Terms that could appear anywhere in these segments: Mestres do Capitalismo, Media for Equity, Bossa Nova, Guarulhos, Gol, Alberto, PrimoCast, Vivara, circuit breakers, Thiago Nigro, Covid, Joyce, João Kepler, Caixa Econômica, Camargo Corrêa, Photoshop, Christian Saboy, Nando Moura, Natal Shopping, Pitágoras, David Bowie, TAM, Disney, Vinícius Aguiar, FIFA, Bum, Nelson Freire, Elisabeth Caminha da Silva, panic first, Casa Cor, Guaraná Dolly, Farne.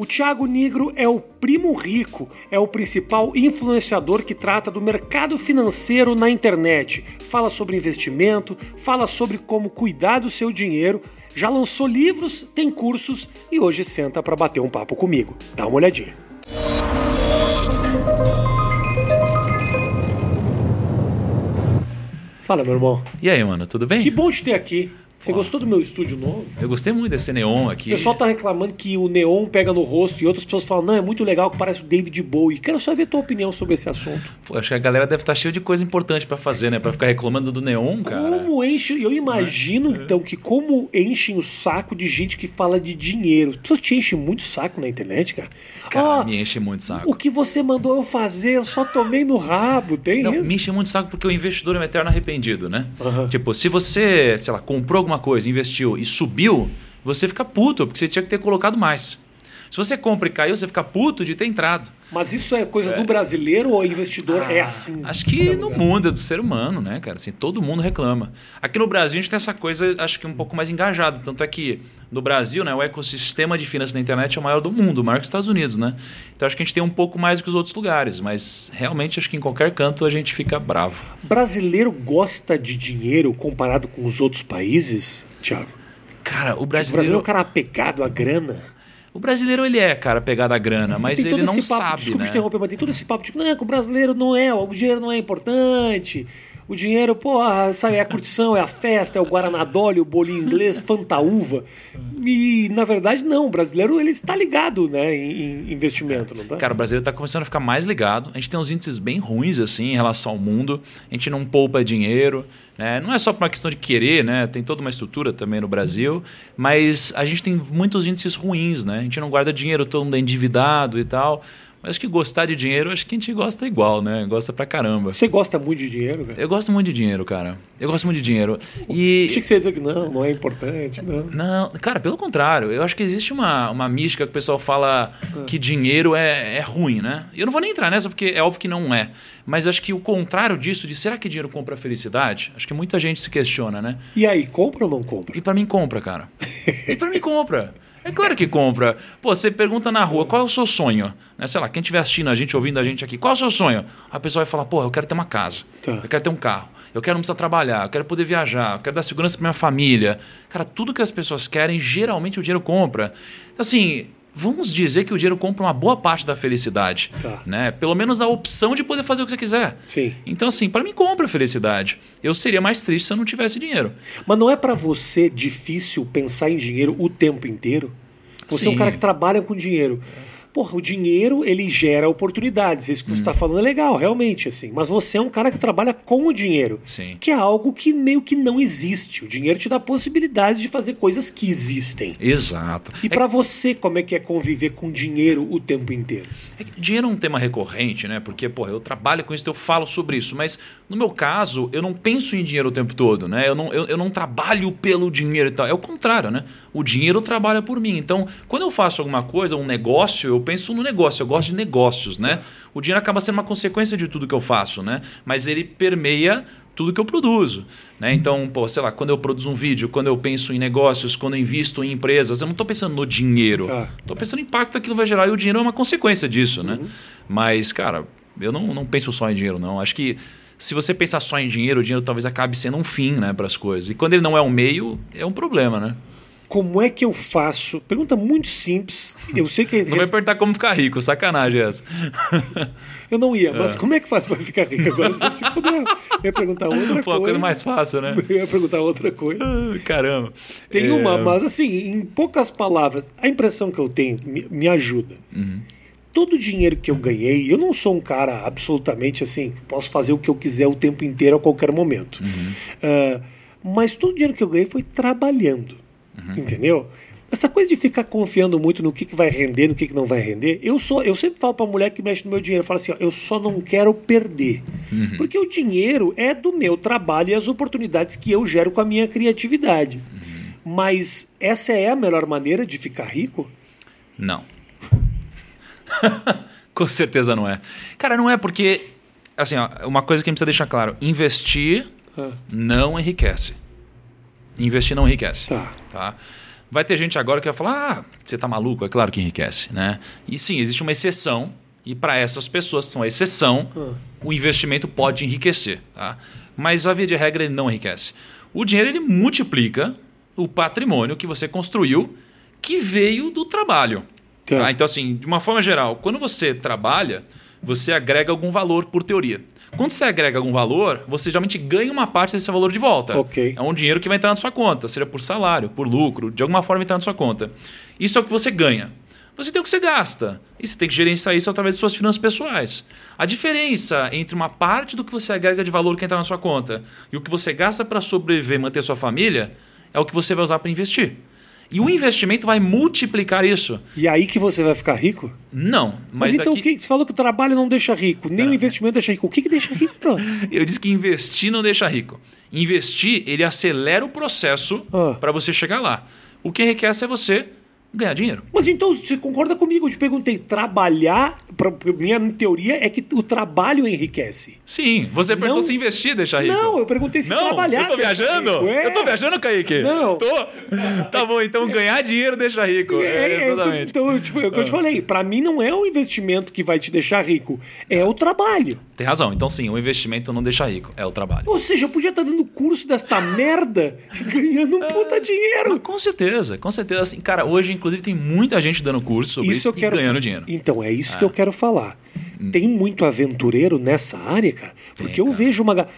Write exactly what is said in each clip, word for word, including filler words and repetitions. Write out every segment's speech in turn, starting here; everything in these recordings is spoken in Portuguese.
O Thiago Nigro é o Primo Rico, é o principal influenciador que trata do mercado financeiro na internet. Fala sobre investimento, fala sobre como cuidar do seu dinheiro, já lançou livros, tem cursos e hoje senta para bater um papo comigo. Dá uma olhadinha. Fala, meu irmão. E aí, mano, tudo bem? Que bom te ter aqui. Você gostou do meu estúdio novo? Eu gostei muito desse neon aqui. O pessoal tá reclamando que o neon pega no rosto e outras pessoas falam, não, é muito legal, que parece o David Bowie. Quero saber a tua opinião sobre esse assunto. Pô, acho que a galera deve estar cheia de coisa importante pra fazer, né? Pra ficar reclamando do neon, cara. Como enche... Eu imagino, é. então, que como enchem o saco de gente que fala de dinheiro. As pessoas te enchem muito saco na internet, cara. Cara, ah, me enche muito saco. O que você mandou eu fazer, eu só tomei no rabo, tem não, isso? Me enche muito saco porque o investidor é um eterno arrependido, né? Uhum. Tipo, se você, sei lá, comprou alguma coisa, investiu e subiu, você fica puto, porque você tinha que ter colocado mais. Se você compra e caiu, você fica puto de ter entrado. Mas isso é coisa é. do brasileiro ou investidor ah, é assim? Acho que no mundo é do ser humano, né, cara? Assim, todo mundo reclama. Aqui no Brasil a gente tem essa coisa, acho que um pouco mais engajada. Tanto é que no Brasil, né, o ecossistema de finanças na internet é o maior do mundo, maior que os Estados Unidos, né? Então acho que a gente tem um pouco mais que os outros lugares. Mas realmente acho que em qualquer canto a gente fica bravo. Brasileiro gosta de dinheiro comparado com os outros países, Thiago? Cara, o brasileiro... O brasileiro é um cara apegado à grana. O brasileiro, ele é, cara, pegado à grana, mas ele não sabe, né? Desculpa te interromper, mas tem todo esse papo de que não, o brasileiro não é, o dinheiro não é importante. O dinheiro, porra, sabe, é a curtição, é a festa, é o guaraná Dolly, o bolinho inglês, fantaúva. E, na verdade, não. O brasileiro, ele está ligado, né, em investimento, não tá? Cara, o brasileiro está começando a ficar mais ligado. A gente tem uns índices bem ruins, assim, em relação ao mundo. A gente não poupa dinheiro. É, não é só por uma questão de querer, né? Tem toda uma estrutura também no Brasil, mas a gente tem muitos índices ruins, né? A gente não guarda dinheiro, todo mundo é endividado e tal. Mas acho que gostar de dinheiro, acho que a gente gosta igual, né? Gosta pra caramba. Você gosta muito de dinheiro, velho? Eu gosto muito de dinheiro, cara. Eu gosto muito de dinheiro. E... Achei que você ia dizer que não, não é importante, não. Não, cara, pelo contrário. Eu acho que existe uma, uma mística que o pessoal fala ah. que dinheiro é, é ruim, né? Eu não vou nem entrar nessa porque é óbvio que não é. Mas acho que o contrário disso, de será que dinheiro compra felicidade? Acho que muita gente se questiona, né? E aí, compra ou não compra? E pra mim compra, cara. E pra mim compra. É claro que compra. Pô, você pergunta na rua, qual é o seu sonho? Né? Sei lá, quem estiver assistindo a gente, ouvindo a gente aqui, qual é o seu sonho? A pessoa vai falar, pô, eu quero ter uma casa, tá. eu quero ter um carro, eu quero não precisar trabalhar, eu quero poder viajar, eu quero dar segurança pra minha família. Cara, tudo que as pessoas querem, geralmente o dinheiro compra. Assim, vamos dizer que o dinheiro compra uma boa parte da felicidade. Tá. Né? Pelo menos a opção de poder fazer o que você quiser. Sim. Então, assim, para mim compra felicidade. Eu seria mais triste se eu não tivesse dinheiro. Mas não é para você difícil pensar em dinheiro o tempo inteiro? Você Sim. é um cara que trabalha com dinheiro. Porra, o dinheiro, ele gera oportunidades. Isso que você está hum. falando é legal, realmente. Assim. Mas você é um cara que trabalha com o dinheiro. Sim. Que é algo que meio que não existe. O dinheiro te dá possibilidades de fazer coisas que existem. Exato. E é para que... você, como é que é conviver com dinheiro o tempo inteiro? É que dinheiro é um tema recorrente, né? Porque, porra, eu trabalho com isso, eu falo sobre isso. Mas, no meu caso, eu não penso em dinheiro o tempo todo, né? Eu não, eu, eu não trabalho pelo dinheiro e tal. É o contrário, né? O dinheiro trabalha por mim. Então, quando eu faço alguma coisa, um negócio, eu Eu penso no negócio, eu gosto de negócios, né? O dinheiro acaba sendo uma consequência de tudo que eu faço, né? Mas ele permeia tudo que eu produzo, né? Então, pô, sei lá, quando eu produzo um vídeo, quando eu penso em negócios, quando eu invisto em empresas, eu não estou pensando no dinheiro. Estou pensando no impacto que aquilo vai gerar e o dinheiro é uma consequência disso, né? Uhum. Mas, cara, eu não, não penso só em dinheiro, não. Acho que se você pensar só em dinheiro, o dinheiro talvez acabe sendo um fim, né, para as coisas. E quando ele não é um meio, é um problema, né? Como é que eu faço? Pergunta muito simples. Eu sei que... Não vai perguntar como ficar rico, sacanagem essa. Eu não ia, mas é. como é que faz para ficar rico? Agora, se você puder, eu ia perguntar outra Pô, coisa. Pô, a coisa mais fácil, né? Eu ia perguntar outra coisa. Caramba. Tem é... uma, mas assim, em poucas palavras, a impressão que eu tenho me, me ajuda. Uhum. Todo o dinheiro que eu ganhei, eu não sou um cara absolutamente assim, posso fazer o que eu quiser o tempo inteiro, a qualquer momento. Uhum. Uh, mas todo o dinheiro que eu ganhei foi trabalhando. Entendeu? Essa coisa de ficar confiando muito no que, que vai render, no que, que não vai render. Eu, sou, eu sempre falo pra mulher que mexe no meu dinheiro, eu falo assim, ó, eu só não quero perder. Uhum. Porque o dinheiro é do meu trabalho e as oportunidades que eu gero com a minha criatividade. Uhum. Mas essa é a melhor maneira de ficar rico? Não. Com certeza não é. Cara, não é porque... Assim, ó, uma coisa que a gente precisa deixar claro. Investir ah. não enriquece. Investir não enriquece. Tá. Tá? Vai ter gente agora que vai falar, ah, você está maluco, é claro que enriquece, né? E sim, existe uma exceção, e para essas pessoas que são a exceção, hum. o investimento pode enriquecer, tá? Mas a via de regra ele não enriquece. O dinheiro ele multiplica o patrimônio que você construiu, que veio do trabalho. Tá. Tá? Então, assim, de uma forma geral, quando você trabalha, você agrega algum valor por teoria. Quando você agrega algum valor, você geralmente ganha uma parte desse valor de volta. Okay. É um dinheiro que vai entrar na sua conta, seja por salário, por lucro, de alguma forma vai entrar na sua conta. Isso é o que você ganha. Você tem o que você gasta. E você tem que gerenciar isso através de suas finanças pessoais. A diferença entre uma parte do que você agrega de valor que entra na sua conta e o que você gasta para sobreviver e manter sua família é o que você vai usar para investir. E o investimento vai multiplicar isso. E aí que você vai ficar rico? Não. Mas, mas então daqui... o que? Você falou que o trabalho não deixa rico, nem não. o investimento deixa rico. O que, que deixa rico? Eu disse que investir não deixa rico. Investir, ele acelera o processo ah. para você chegar lá. O que enriquece é você ganhar dinheiro. Mas então, você concorda comigo? Eu te perguntei, trabalhar, pra minha teoria é que o trabalho enriquece. Sim, você perguntou não, se investir deixa rico. Não, eu perguntei se não, trabalhar. Eu tô viajando? É. Eu tô viajando, Kaique? Não. Tô? Tá bom, então ganhar dinheiro deixa rico. É, é exatamente. É, então, eu te, eu, eu te falei, pra mim não é o investimento que vai te deixar rico, é o trabalho. Tem razão, então sim, o investimento não deixa rico, é o trabalho. Ou seja, eu podia estar dando curso desta merda ganhando um puta dinheiro. Mas com certeza, com certeza. Assim, cara, hoje, inclusive, tem muita gente dando curso sobre isso, isso e ganhando f... dinheiro. Então, é isso ah. que eu quero falar. Hum. Tem muito aventureiro nessa área, cara? Porque tem, eu cara. vejo uma,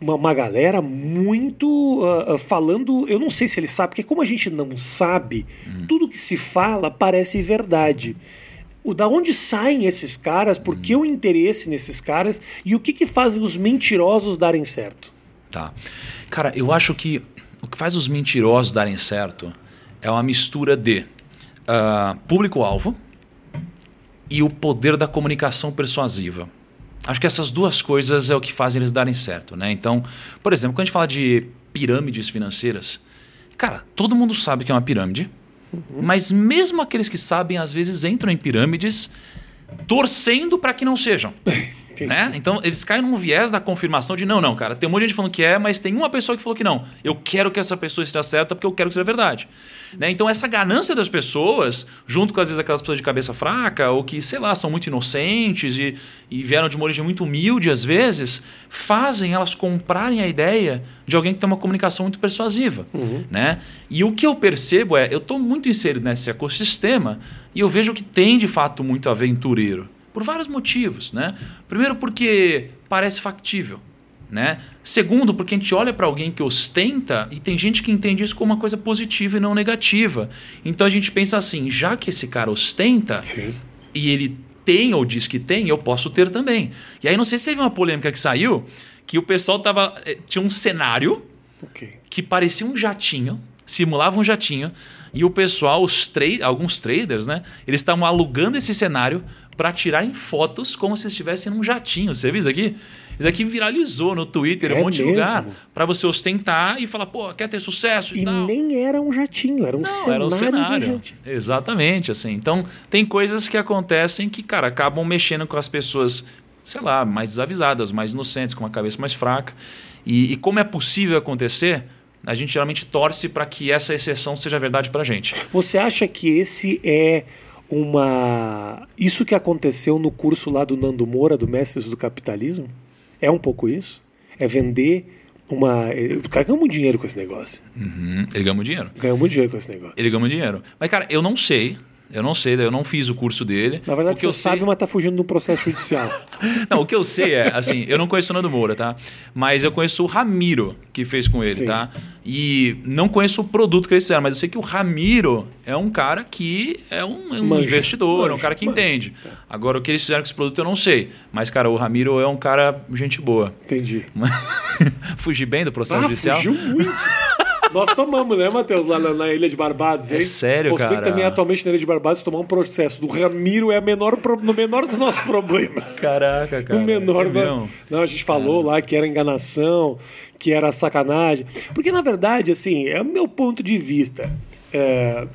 uma, uma galera muito uh, uh, falando... Eu não sei se ele sabe, porque como a gente não sabe, hum. tudo que se fala parece verdade. O, da onde saem esses caras? Por hum. que o interesse nesses caras? E o que, que fazem os mentirosos darem certo? Tá. Cara, eu acho que o que faz os mentirosos darem certo... é uma mistura de uh, público-alvo e o poder da comunicação persuasiva. Acho que essas duas coisas é o que fazem eles darem certo, né? Então, por exemplo, quando a gente fala de pirâmides financeiras, cara, todo mundo sabe que é uma pirâmide, uhum. mas mesmo aqueles que sabem, às vezes entram em pirâmides torcendo para que não sejam. Né? Então eles caem num viés da confirmação de não, não, cara, tem um monte de gente falando que é, mas tem uma pessoa que falou que não. Eu quero que essa pessoa esteja certa porque eu quero que seja verdade. Né? Então essa ganância das pessoas, junto com às vezes aquelas pessoas de cabeça fraca ou que, sei lá, são muito inocentes e, e vieram de uma origem muito humilde às vezes, fazem elas comprarem a ideia de alguém que tem uma comunicação muito persuasiva. Uhum. Né? E o que eu percebo é, eu estou muito inserido nesse ecossistema e eu vejo que tem de fato muito aventureiro. Por vários motivos, né? Primeiro, porque parece factível, né? Segundo, porque a gente olha para alguém que ostenta e tem gente que entende isso como uma coisa positiva e não negativa. Então a gente pensa assim, já que esse cara ostenta Sim. e ele tem ou diz que tem, eu posso ter também. E aí não sei se teve uma polêmica que saiu, que o pessoal tava, tinha um cenário okay. que parecia um jatinho, simulava um jatinho, e o pessoal, os tra- alguns traders, né? Eles estavam alugando esse cenário para tirarem fotos como se estivessem num jatinho. Você viu isso aqui? Isso aqui viralizou no Twitter, é um monte mesmo? de lugar, para você ostentar e falar, pô, quer ter sucesso e, e tal. E nem era um jatinho, era um, Não, cenário, era um cenário de gente. Exatamente, assim. Então, tem coisas que acontecem que, cara, acabam mexendo com as pessoas, sei lá, mais desavisadas, mais inocentes, com uma cabeça mais fraca. E, e como é possível acontecer... A gente geralmente torce para que essa exceção seja verdade para a gente. Você acha que esse é uma... Isso que aconteceu no curso lá do Nando Moura, do Mestres do Capitalismo? É um pouco isso? É vender uma... O cara ganha muito dinheiro com esse negócio. Uhum. Ele ganha muito dinheiro. Ganha muito dinheiro com esse negócio. Ele ganha muito dinheiro. Mas, cara, eu não sei... Eu não sei, eu não fiz o curso dele. Na verdade, o que você eu sabe, sei... mas tá fugindo de um processo judicial. Não, o que eu sei é, assim, eu não conheço o Nando Moura, tá? Mas eu conheço o Ramiro, que fez com ele, Sim. tá? E não conheço o produto que eles fizeram, mas eu sei que o Ramiro é um cara que é um, um manjo, investidor, manjo, é um cara que manjo. entende. Tá. Agora, o que eles fizeram com esse produto eu não sei. Mas, cara, o Ramiro é um cara gente boa. Entendi. Fugi bem do processo ah, judicial? Fugiu muito. Nós tomamos, né, Matheus, lá na, na Ilha de Barbados. É hein? sério, Você cara. Você tem também atualmente na Ilha de Barbados tomar um processo do Ramiro é a menor, no menor dos nossos problemas. Caraca, cara. O menor é da... Não, a gente falou é. lá que era enganação, que era sacanagem. Porque, na verdade, assim, é o meu ponto de vista. É...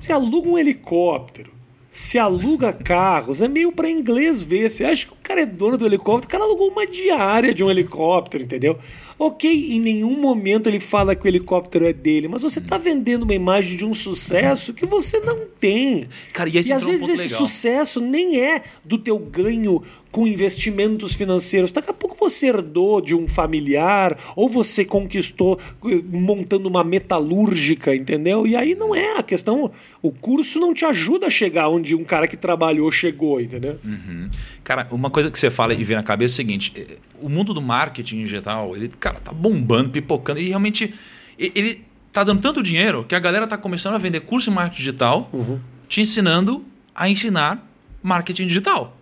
Você aluga um helicóptero, se aluga carros, é meio para inglês ver. Você acha que o cara é dono do helicóptero? O cara alugou uma diária de um helicóptero, entendeu? Ok, em nenhum momento ele fala que o helicóptero é dele, mas você tá vendendo uma imagem de um sucesso que você não tem. Cara, e, e às vezes um esse legal. Sucesso nem é do teu ganho com investimentos financeiros. Daqui a pouco você herdou de um familiar ou você conquistou montando uma metalúrgica, entendeu? E aí não é a questão... O curso não te ajuda a chegar onde de um cara que trabalhou chegou, entendeu? Uhum. Cara, uma coisa que você fala e vem na cabeça é o seguinte, o mundo do marketing em geral, ele, cara, tá bombando, pipocando, e realmente ele tá dando tanto dinheiro que a galera tá começando a vender curso de marketing digital, uhum. te ensinando a ensinar marketing digital.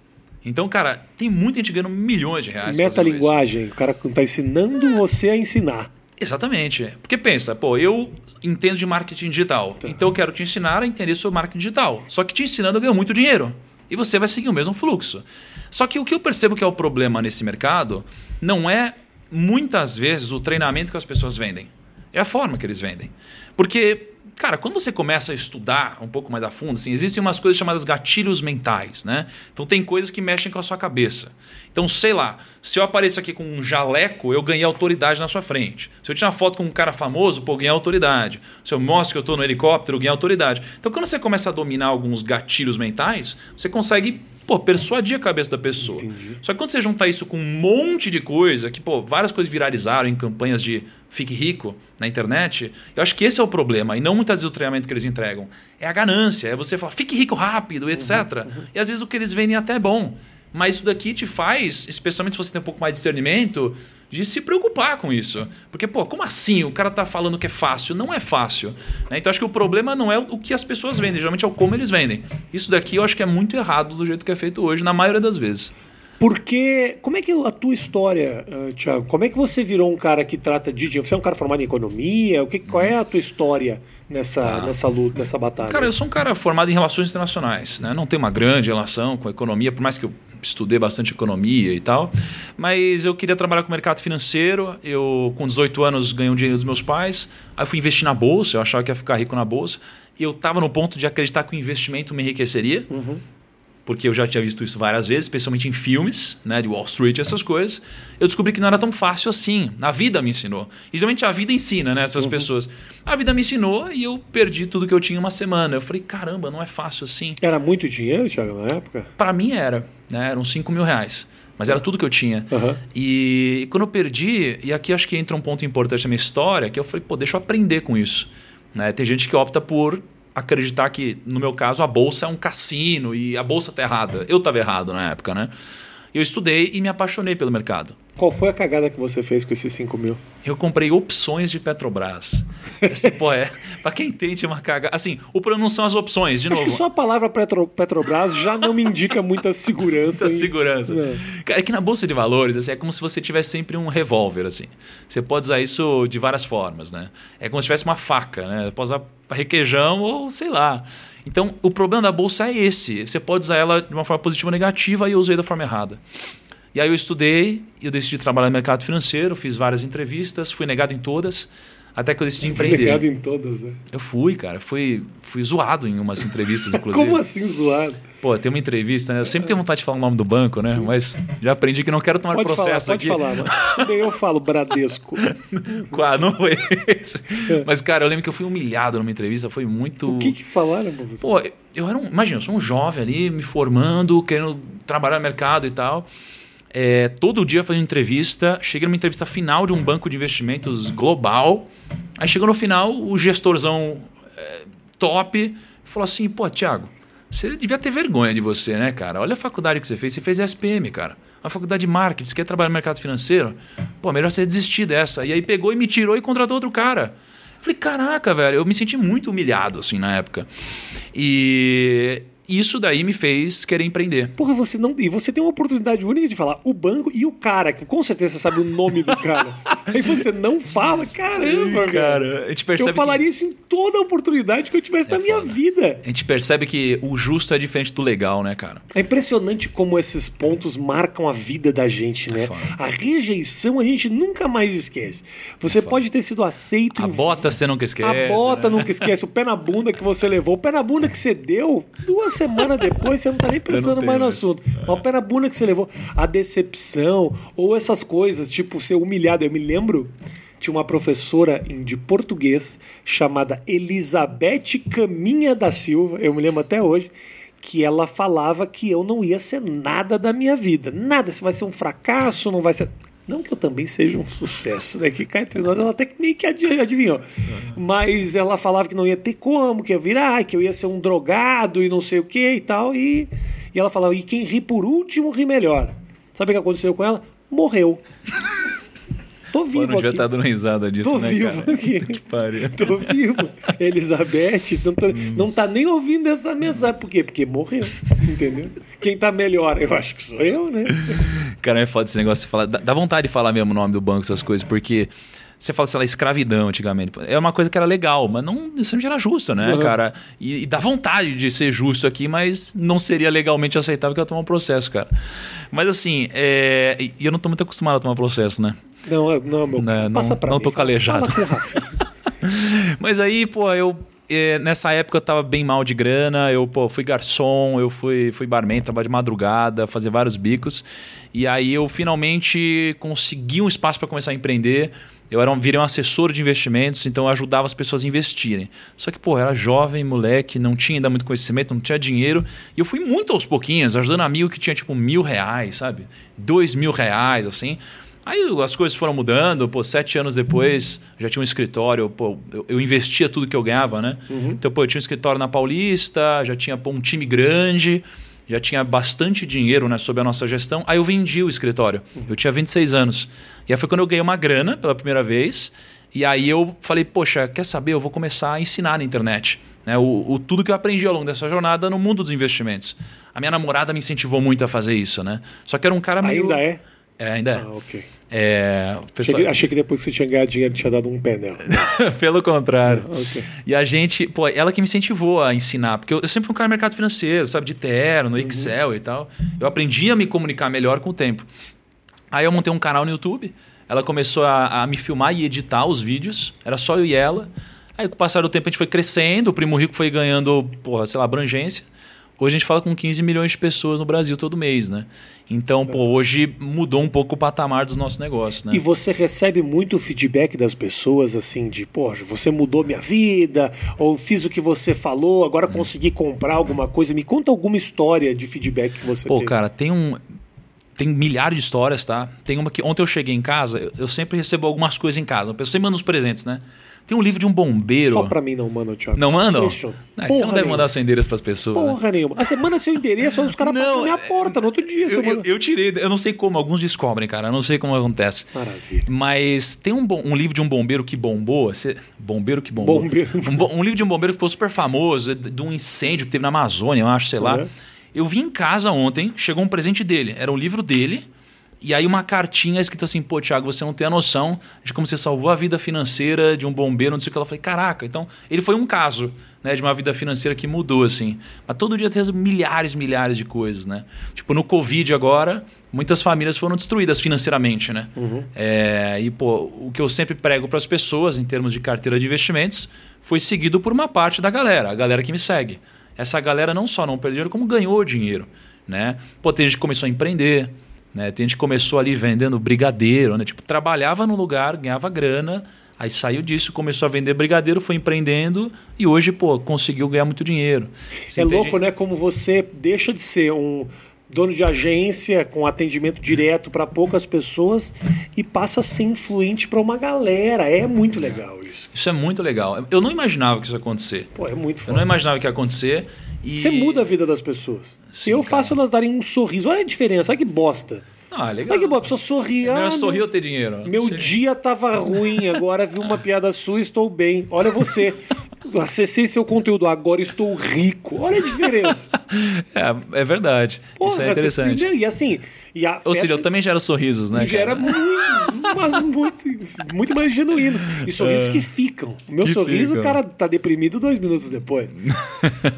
Então, cara, tem muita gente ganhando milhões de reais. Metalinguagem, o cara tá ensinando é. você a ensinar. Exatamente. Porque pensa, pô, eu entendo de marketing digital. Tá. Então eu quero te ensinar a entender sobre marketing digital. Só que te ensinando eu ganho muito dinheiro. E você vai seguir o mesmo fluxo. Só que o que eu percebo que é o problema nesse mercado não é, muitas vezes, o treinamento que as pessoas vendem. É a forma que eles vendem. Porque... Cara, quando você começa a estudar um pouco mais a fundo, assim, existem umas coisas chamadas gatilhos mentais, né? Então tem coisas que mexem com a sua cabeça. Então, sei lá, se eu apareço aqui com um jaleco, eu ganhei autoridade na sua frente. Se eu tirar uma foto com um cara famoso, pô, eu ganhei autoridade. Se eu mostro que eu estou no helicóptero, eu ganhei autoridade. Então, quando você começa a dominar alguns gatilhos mentais, você consegue... Pô, persuadir a cabeça da pessoa. Entendi. Só que quando você junta isso com um monte de coisa, que pô, várias coisas viralizaram em campanhas de fique rico na internet, eu acho que esse é o problema. E não muitas vezes o treinamento que eles entregam. É a ganância, é você falar fique rico rápido, etcétera. Uhum, uhum. E às vezes o que eles vendem até é bom. Mas isso daqui te faz, especialmente se você tem um pouco mais de discernimento, de se preocupar com isso. Porque, pô, como assim o cara tá falando que é fácil? Não é fácil. Né? Então, acho que o problema não é o que as pessoas vendem, geralmente é o como eles vendem. Isso daqui eu acho que é muito errado do jeito que é feito hoje, na maioria das vezes. Porque, como é que a tua história, uh, Thiago, como é que você virou um cara que trata de dinheiro? Você é um cara formado em economia? O que, qual é a tua história nessa, ah. nessa luta, nessa batalha? Cara, eu sou um cara formado em relações internacionais, né? Não tenho uma grande relação com a economia, por mais que eu estudei bastante economia e tal, mas eu queria trabalhar com o mercado financeiro. Eu, com dezoito anos, ganhei um dinheiro dos meus pais, aí fui investir na bolsa, eu achava que ia ficar rico na bolsa. Eu estava no ponto de acreditar que o investimento me enriqueceria, uhum. porque eu já tinha visto isso várias vezes, especialmente em filmes, né, de Wall Street e essas coisas. Eu descobri que não era tão fácil assim. A vida me ensinou. E geralmente a vida ensina, né, essas uhum. pessoas. A vida me ensinou e eu perdi tudo que eu tinha em uma semana. Eu falei, caramba, não é fácil assim. Era muito dinheiro, Thiago, na época? Para mim era. Né, eram cinco mil reais. Mas era tudo que eu tinha. Uhum. E, e quando eu perdi, e aqui acho que entra um ponto importante da minha história, que eu falei, pô, deixa eu aprender com isso. Né? Tem gente que opta por... acreditar que, no meu caso, a bolsa é um cassino e a bolsa tá errada. Eu estava errado na época, né? Eu estudei e me apaixonei pelo mercado. Qual foi a cagada que você fez com esses cinco mil? Eu comprei opções de Petrobras. Esse, pô, é. Pra quem entende, é uma cagada. Assim, o problema não são as opções, de Acho novo. Acho que só a palavra Petro, Petrobras já não me indica muita segurança. Muita e... segurança. É. Cara, é que na Bolsa de Valores, assim, é como se você tivesse sempre um revólver, assim. Você pode usar isso de várias formas, né? É como se tivesse uma faca, né? Pode usar pra requeijão ou sei lá. Então, o problema da Bolsa é esse. Você pode usar ela de uma forma positiva ou negativa e eu usei da forma errada. E aí eu estudei, eu decidi trabalhar no mercado financeiro, fiz várias entrevistas, fui negado em todas, até que eu decidi empreender. Fui negado em todas, né? Eu fui, cara. Fui, fui zoado em umas entrevistas, inclusive. Como assim zoado? Pô, tem uma entrevista, né? Eu sempre tenho vontade de falar o nome do banco, né? Mas já aprendi que não quero tomar pode processo falar, aqui. Pode falar, pode falar. Eu falo Bradesco. Qual? Não foi esse. É. Mas, cara, eu lembro que eu fui humilhado numa entrevista, foi muito... O que que falaram pra você? Pô, eu era um... Imagina, eu sou um jovem ali, me formando, querendo trabalhar no mercado e tal... É, todo dia fazendo entrevista, cheguei numa entrevista final de um banco de investimentos global, aí chegou no final o gestorzão é, top, falou assim, pô, Thiago, você devia ter vergonha de você, né, cara? Olha a faculdade que você fez, você fez E S P M, cara, uma faculdade de marketing, você quer trabalhar no mercado financeiro? Pô, melhor você desistir dessa. E aí pegou e me tirou e contratou outro cara. Eu falei, caraca, velho, eu me senti muito humilhado, assim, na época. E... isso daí me fez querer empreender. Porra, você não. E você tem uma oportunidade única de falar o banco e o cara, que com certeza você sabe o nome do cara. Aí você não fala, caramba, cara. A gente percebe eu falaria que... isso em toda oportunidade que eu tivesse é na minha foda. vida. A gente percebe que o justo é diferente do legal, né, cara? É impressionante como esses pontos marcam a vida da gente, né? É a rejeição a gente nunca mais esquece. Você é pode ter sido aceito... A em... bota você nunca esquece. A bota né? nunca esquece. O pé na bunda que você levou. O pé na bunda que você deu, duas semanas depois você não tá nem pensando mais no assunto. É. Mas o pé na bunda que você levou. A decepção ou essas coisas, tipo ser humilhado. Eu me lembro de uma professora de português chamada Elisabeth Caminha da Silva, eu me lembro até hoje, que ela falava que eu não ia ser nada da minha vida. Nada, se vai ser um fracasso, não vai ser... Não que eu também seja um sucesso, né? Que cá entre nós ela até que meio que adivinhou. Mas ela falava que não ia ter como, que ia virar, que eu ia ser um drogado e não sei o que e tal. E, e ela falava, e quem ri por último ri melhor. Sabe o que aconteceu com ela? Morreu. Tô vivo aqui. Não devia estar dando risada disso, Tô né, vivo cara? aqui. Que pariu. Tô vivo. Elizabeth não tá, hum. não tá nem ouvindo essa mensagem. Por quê? Porque morreu. Entendeu? Quem tá melhor, eu acho que sou eu, né? Cara, é foda esse negócio. Fala, dá vontade de falar mesmo o nome do banco, essas coisas, porque... Você fala, sei lá, escravidão antigamente. É uma coisa que era legal, mas não, isso não era justo, né, uhum. cara? E, e dá vontade de ser justo aqui, mas não seria legalmente aceitável que eu tomar um processo, cara. Mas assim, é... e eu não tô muito acostumado a tomar processo, né? Não, não, meu não, passa pra não, mim. Não tô calejado. Fala com o Rafa. Mas aí, pô, eu... Nessa época eu tava bem mal de grana, eu pô, fui garçom, eu fui, fui barman, trabalhava de madrugada, fazer vários bicos. E aí eu finalmente consegui um espaço para começar a empreender. Eu era um, virei um assessor de investimentos, então eu ajudava as pessoas a investirem. Só que, pô, era jovem, moleque, não tinha ainda muito conhecimento, não tinha dinheiro. E eu fui muito aos pouquinhos, ajudando amigo que tinha tipo mil reais, sabe? Dois mil reais, assim... Aí as coisas foram mudando, pô, sete anos depois já tinha um escritório, pô, eu, eu investia tudo que eu ganhava, né? Uhum. Então, pô, eu tinha um escritório na Paulista, já tinha pô, um time grande, já tinha bastante dinheiro, né, sob a nossa gestão. Aí eu vendi o escritório, uhum. eu tinha vinte e seis anos. E aí foi quando eu ganhei uma grana pela primeira vez. E aí eu falei, poxa, quer saber? Eu vou começar a ensinar na internet. Né? O, o, tudo que eu aprendi ao longo dessa jornada no mundo dos investimentos. A minha namorada me incentivou muito a fazer isso, né? Só que era um cara meio... Ainda é? É, ainda é. Ah, ok. É, pessoal... achei, que, achei que depois que você tinha ganhado dinheiro, tinha dado um pé nela. Pelo contrário. Ah, okay. E a gente... Pô, ela que me incentivou a ensinar. Porque eu, eu sempre fui um cara do mercado financeiro, sabe? De terno, uhum. Excel e tal. Eu aprendi a me comunicar melhor com o tempo. Aí eu montei um canal no YouTube. Ela começou a, a me filmar e editar os vídeos. Era só eu e ela. Aí com o passar do tempo a gente foi crescendo. O Primo Rico foi ganhando, porra, sei lá, abrangência. Hoje a gente fala com quinze milhões de pessoas no Brasil todo mês, né? Então, pô, hoje mudou um pouco o patamar dos nossos negócios, né? E você recebe muito feedback das pessoas, assim, de, poxa, você mudou minha vida, ou fiz o que você falou, agora hum. consegui comprar alguma coisa. Me conta alguma história de feedback que você pô, teve. Pô, cara, tem um... Tem milhares de histórias, tá? Tem uma que ontem eu cheguei em casa, eu, eu sempre recebo algumas coisas em casa. Eu sempre mando uns presentes, né? Tem um livro de um bombeiro. Só pra mim não manda, Thiago. Não manda? É, você não nenhuma. deve mandar seu endereço pras pessoas. Porra né? nenhuma. Ah, você manda seu endereço, os caras batem na minha porta no outro dia. Eu, eu, eu tirei, eu não sei como, alguns descobrem, cara. Eu não sei como acontece. Maravilha. Mas tem um, um livro de um bombeiro que bombou. Você, bombeiro que bombou. Bombeiro. Um, um livro de um bombeiro que ficou super famoso, de um incêndio que teve na Amazônia, eu acho, sei lá. É. Eu vim em casa ontem, chegou um presente dele. Era um livro dele. E aí uma cartinha escrita assim, pô, Thiago, você não tem a noção de como você salvou a vida financeira de um bombeiro, não sei o que. Ela falei, caraca, então ele foi um caso, né, de uma vida financeira que mudou, assim. Mas todo dia tem milhares, milhares de coisas, né? Tipo, no Covid agora, muitas famílias foram destruídas financeiramente, né? Uhum. É, e, pô, o que eu sempre prego para as pessoas em termos de carteira de investimentos foi seguido por uma parte da galera, a galera que me segue. Essa galera não só não perdeu dinheiro, como ganhou dinheiro, né? Pô, tem gente que começou a empreender, né? Tem gente que começou ali vendendo brigadeiro, né? Tipo, trabalhava num lugar, ganhava grana, aí saiu disso, começou a vender brigadeiro, foi empreendendo e hoje, pô, conseguiu ganhar muito dinheiro. Você é entende? Louco, né? Como você deixa de ser um dono de agência com atendimento direto para poucas pessoas e passa a ser influente para uma galera. É muito legal isso. Isso é muito legal. Eu não imaginava que isso ia acontecer. Pô, é muito foda. Eu não imaginava que ia acontecer. E... Você muda a vida das pessoas. Sim, eu cara. faço elas darem um sorriso. Olha a diferença. Olha que bosta. Ah, legal. Olha que bosta. A pessoa sorri. É ah, sorrir ou ter dinheiro? Meu dia tava ruim. Agora vi uma piada sua e estou bem. Olha você. Acessei seu conteúdo, agora estou rico. Olha a diferença. É, é verdade. Porra, isso é interessante. Assim, e assim... E a, Ou seja, é, eu também gero sorrisos, né? Gera muitos, muito, muito mais genuínos. E sorrisos é. que ficam. O meu que sorriso, o cara tá deprimido dois minutos depois.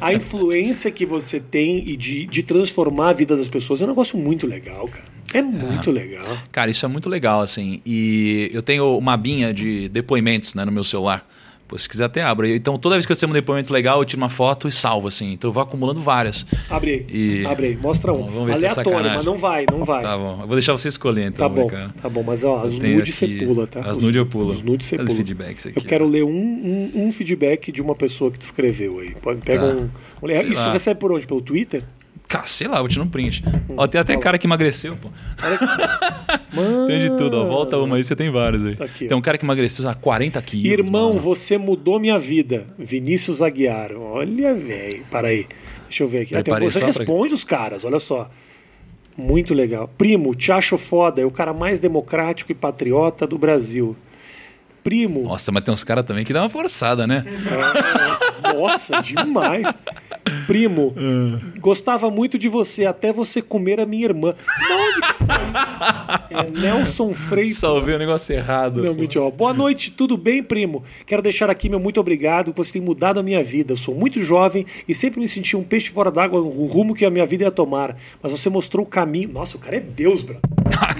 A influência que você tem e de, de transformar a vida das pessoas é um negócio muito legal, cara. É muito é. legal. Cara, isso é muito legal, assim. E eu tenho uma abinha de depoimentos, né, no meu celular. Pô, se quiser até abra. Então, toda vez que eu tenho um depoimento legal, eu tiro uma foto e salvo, assim. Então, eu vou acumulando várias. Abre aí. E... Abre aí. Mostra um. Bom, vamos ver aleatório, se é mas não vai, não vai. Tá bom. Eu vou deixar você escolher, então. Tá bom, cara. Tá bom. Mas, ó, as nudes você pula, tá? As nudes eu pulo. Os nudes você pula. Os feedbacks aqui. Eu quero ler um, um, um feedback de uma pessoa que te escreveu aí. Pega tá. um... Sei Isso lá. Recebe por onde? Pelo Twitter? Cara, sei lá, vou tirar um print. Hum, ó, tem até tá cara lá. que emagreceu, pô. Mano. Tem de tudo, ó. Volta uma aí, você tem vários aí. Tá aqui, tem um cara que emagreceu há quarenta quilos. Irmão, mano, você mudou minha vida. Vinícius Aguiar. Olha, velho. Para aí. Deixa eu ver aqui. Até você responde pra... os caras, olha só. Muito legal. Primo, te acho foda. É o cara mais democrático e patriota do Brasil. Primo. Nossa, mas tem uns caras também que dá uma forçada, né? É, nossa, demais. Primo, hum. gostava muito de você, até você comer a minha irmã. De onde que foi? É Nelson Freire. Salvei o negócio errado. Não, mentira. Boa noite, tudo bem, primo? Quero deixar aqui meu muito obrigado, você tem mudado a minha vida. Eu sou muito jovem e sempre me senti um peixe fora d'água, o rumo que a minha vida ia tomar. Mas você mostrou o caminho. Nossa, o cara é Deus, bro.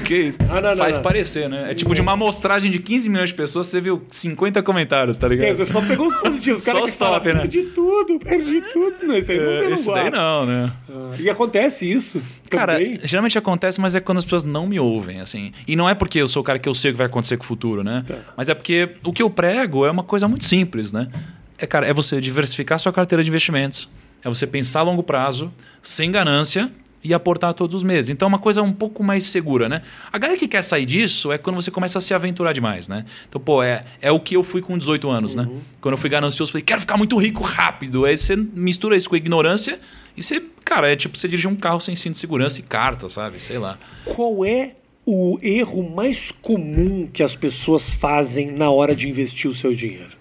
Que isso? Ah, não, não, Faz não. parecer, né? É tipo não. de uma amostragem de quinze milhões de pessoas, você viu cinquenta comentários, tá ligado? É, você só pegou os positivos. Os caras só que falam, top, né? Perde tudo, perde tudo. Não, isso aí não, você não isso daí não, né? Ah, e acontece isso também. Cara, geralmente acontece, mas é quando as pessoas não me ouvem, assim. E não é porque eu sou o cara que eu sei o que vai acontecer com o futuro, né? Tá. Mas é porque o que eu prego é uma coisa muito simples, né? É, cara, é você diversificar a sua carteira de investimentos. É você pensar a longo prazo, sem ganância... e aportar todos os meses. Então é uma coisa um pouco mais segura, né? A galera que quer sair disso é quando você começa a se aventurar demais, né? Então, pô, é, é o que eu fui com dezoito anos, uhum. né? Quando eu fui ganancioso, eu falei, quero ficar muito rico rápido. Aí você mistura isso com ignorância e você, cara, é tipo você dirigir um carro sem cinto de segurança e carta, sabe? Sei lá. Qual é o erro mais comum que as pessoas fazem na hora de investir o seu dinheiro?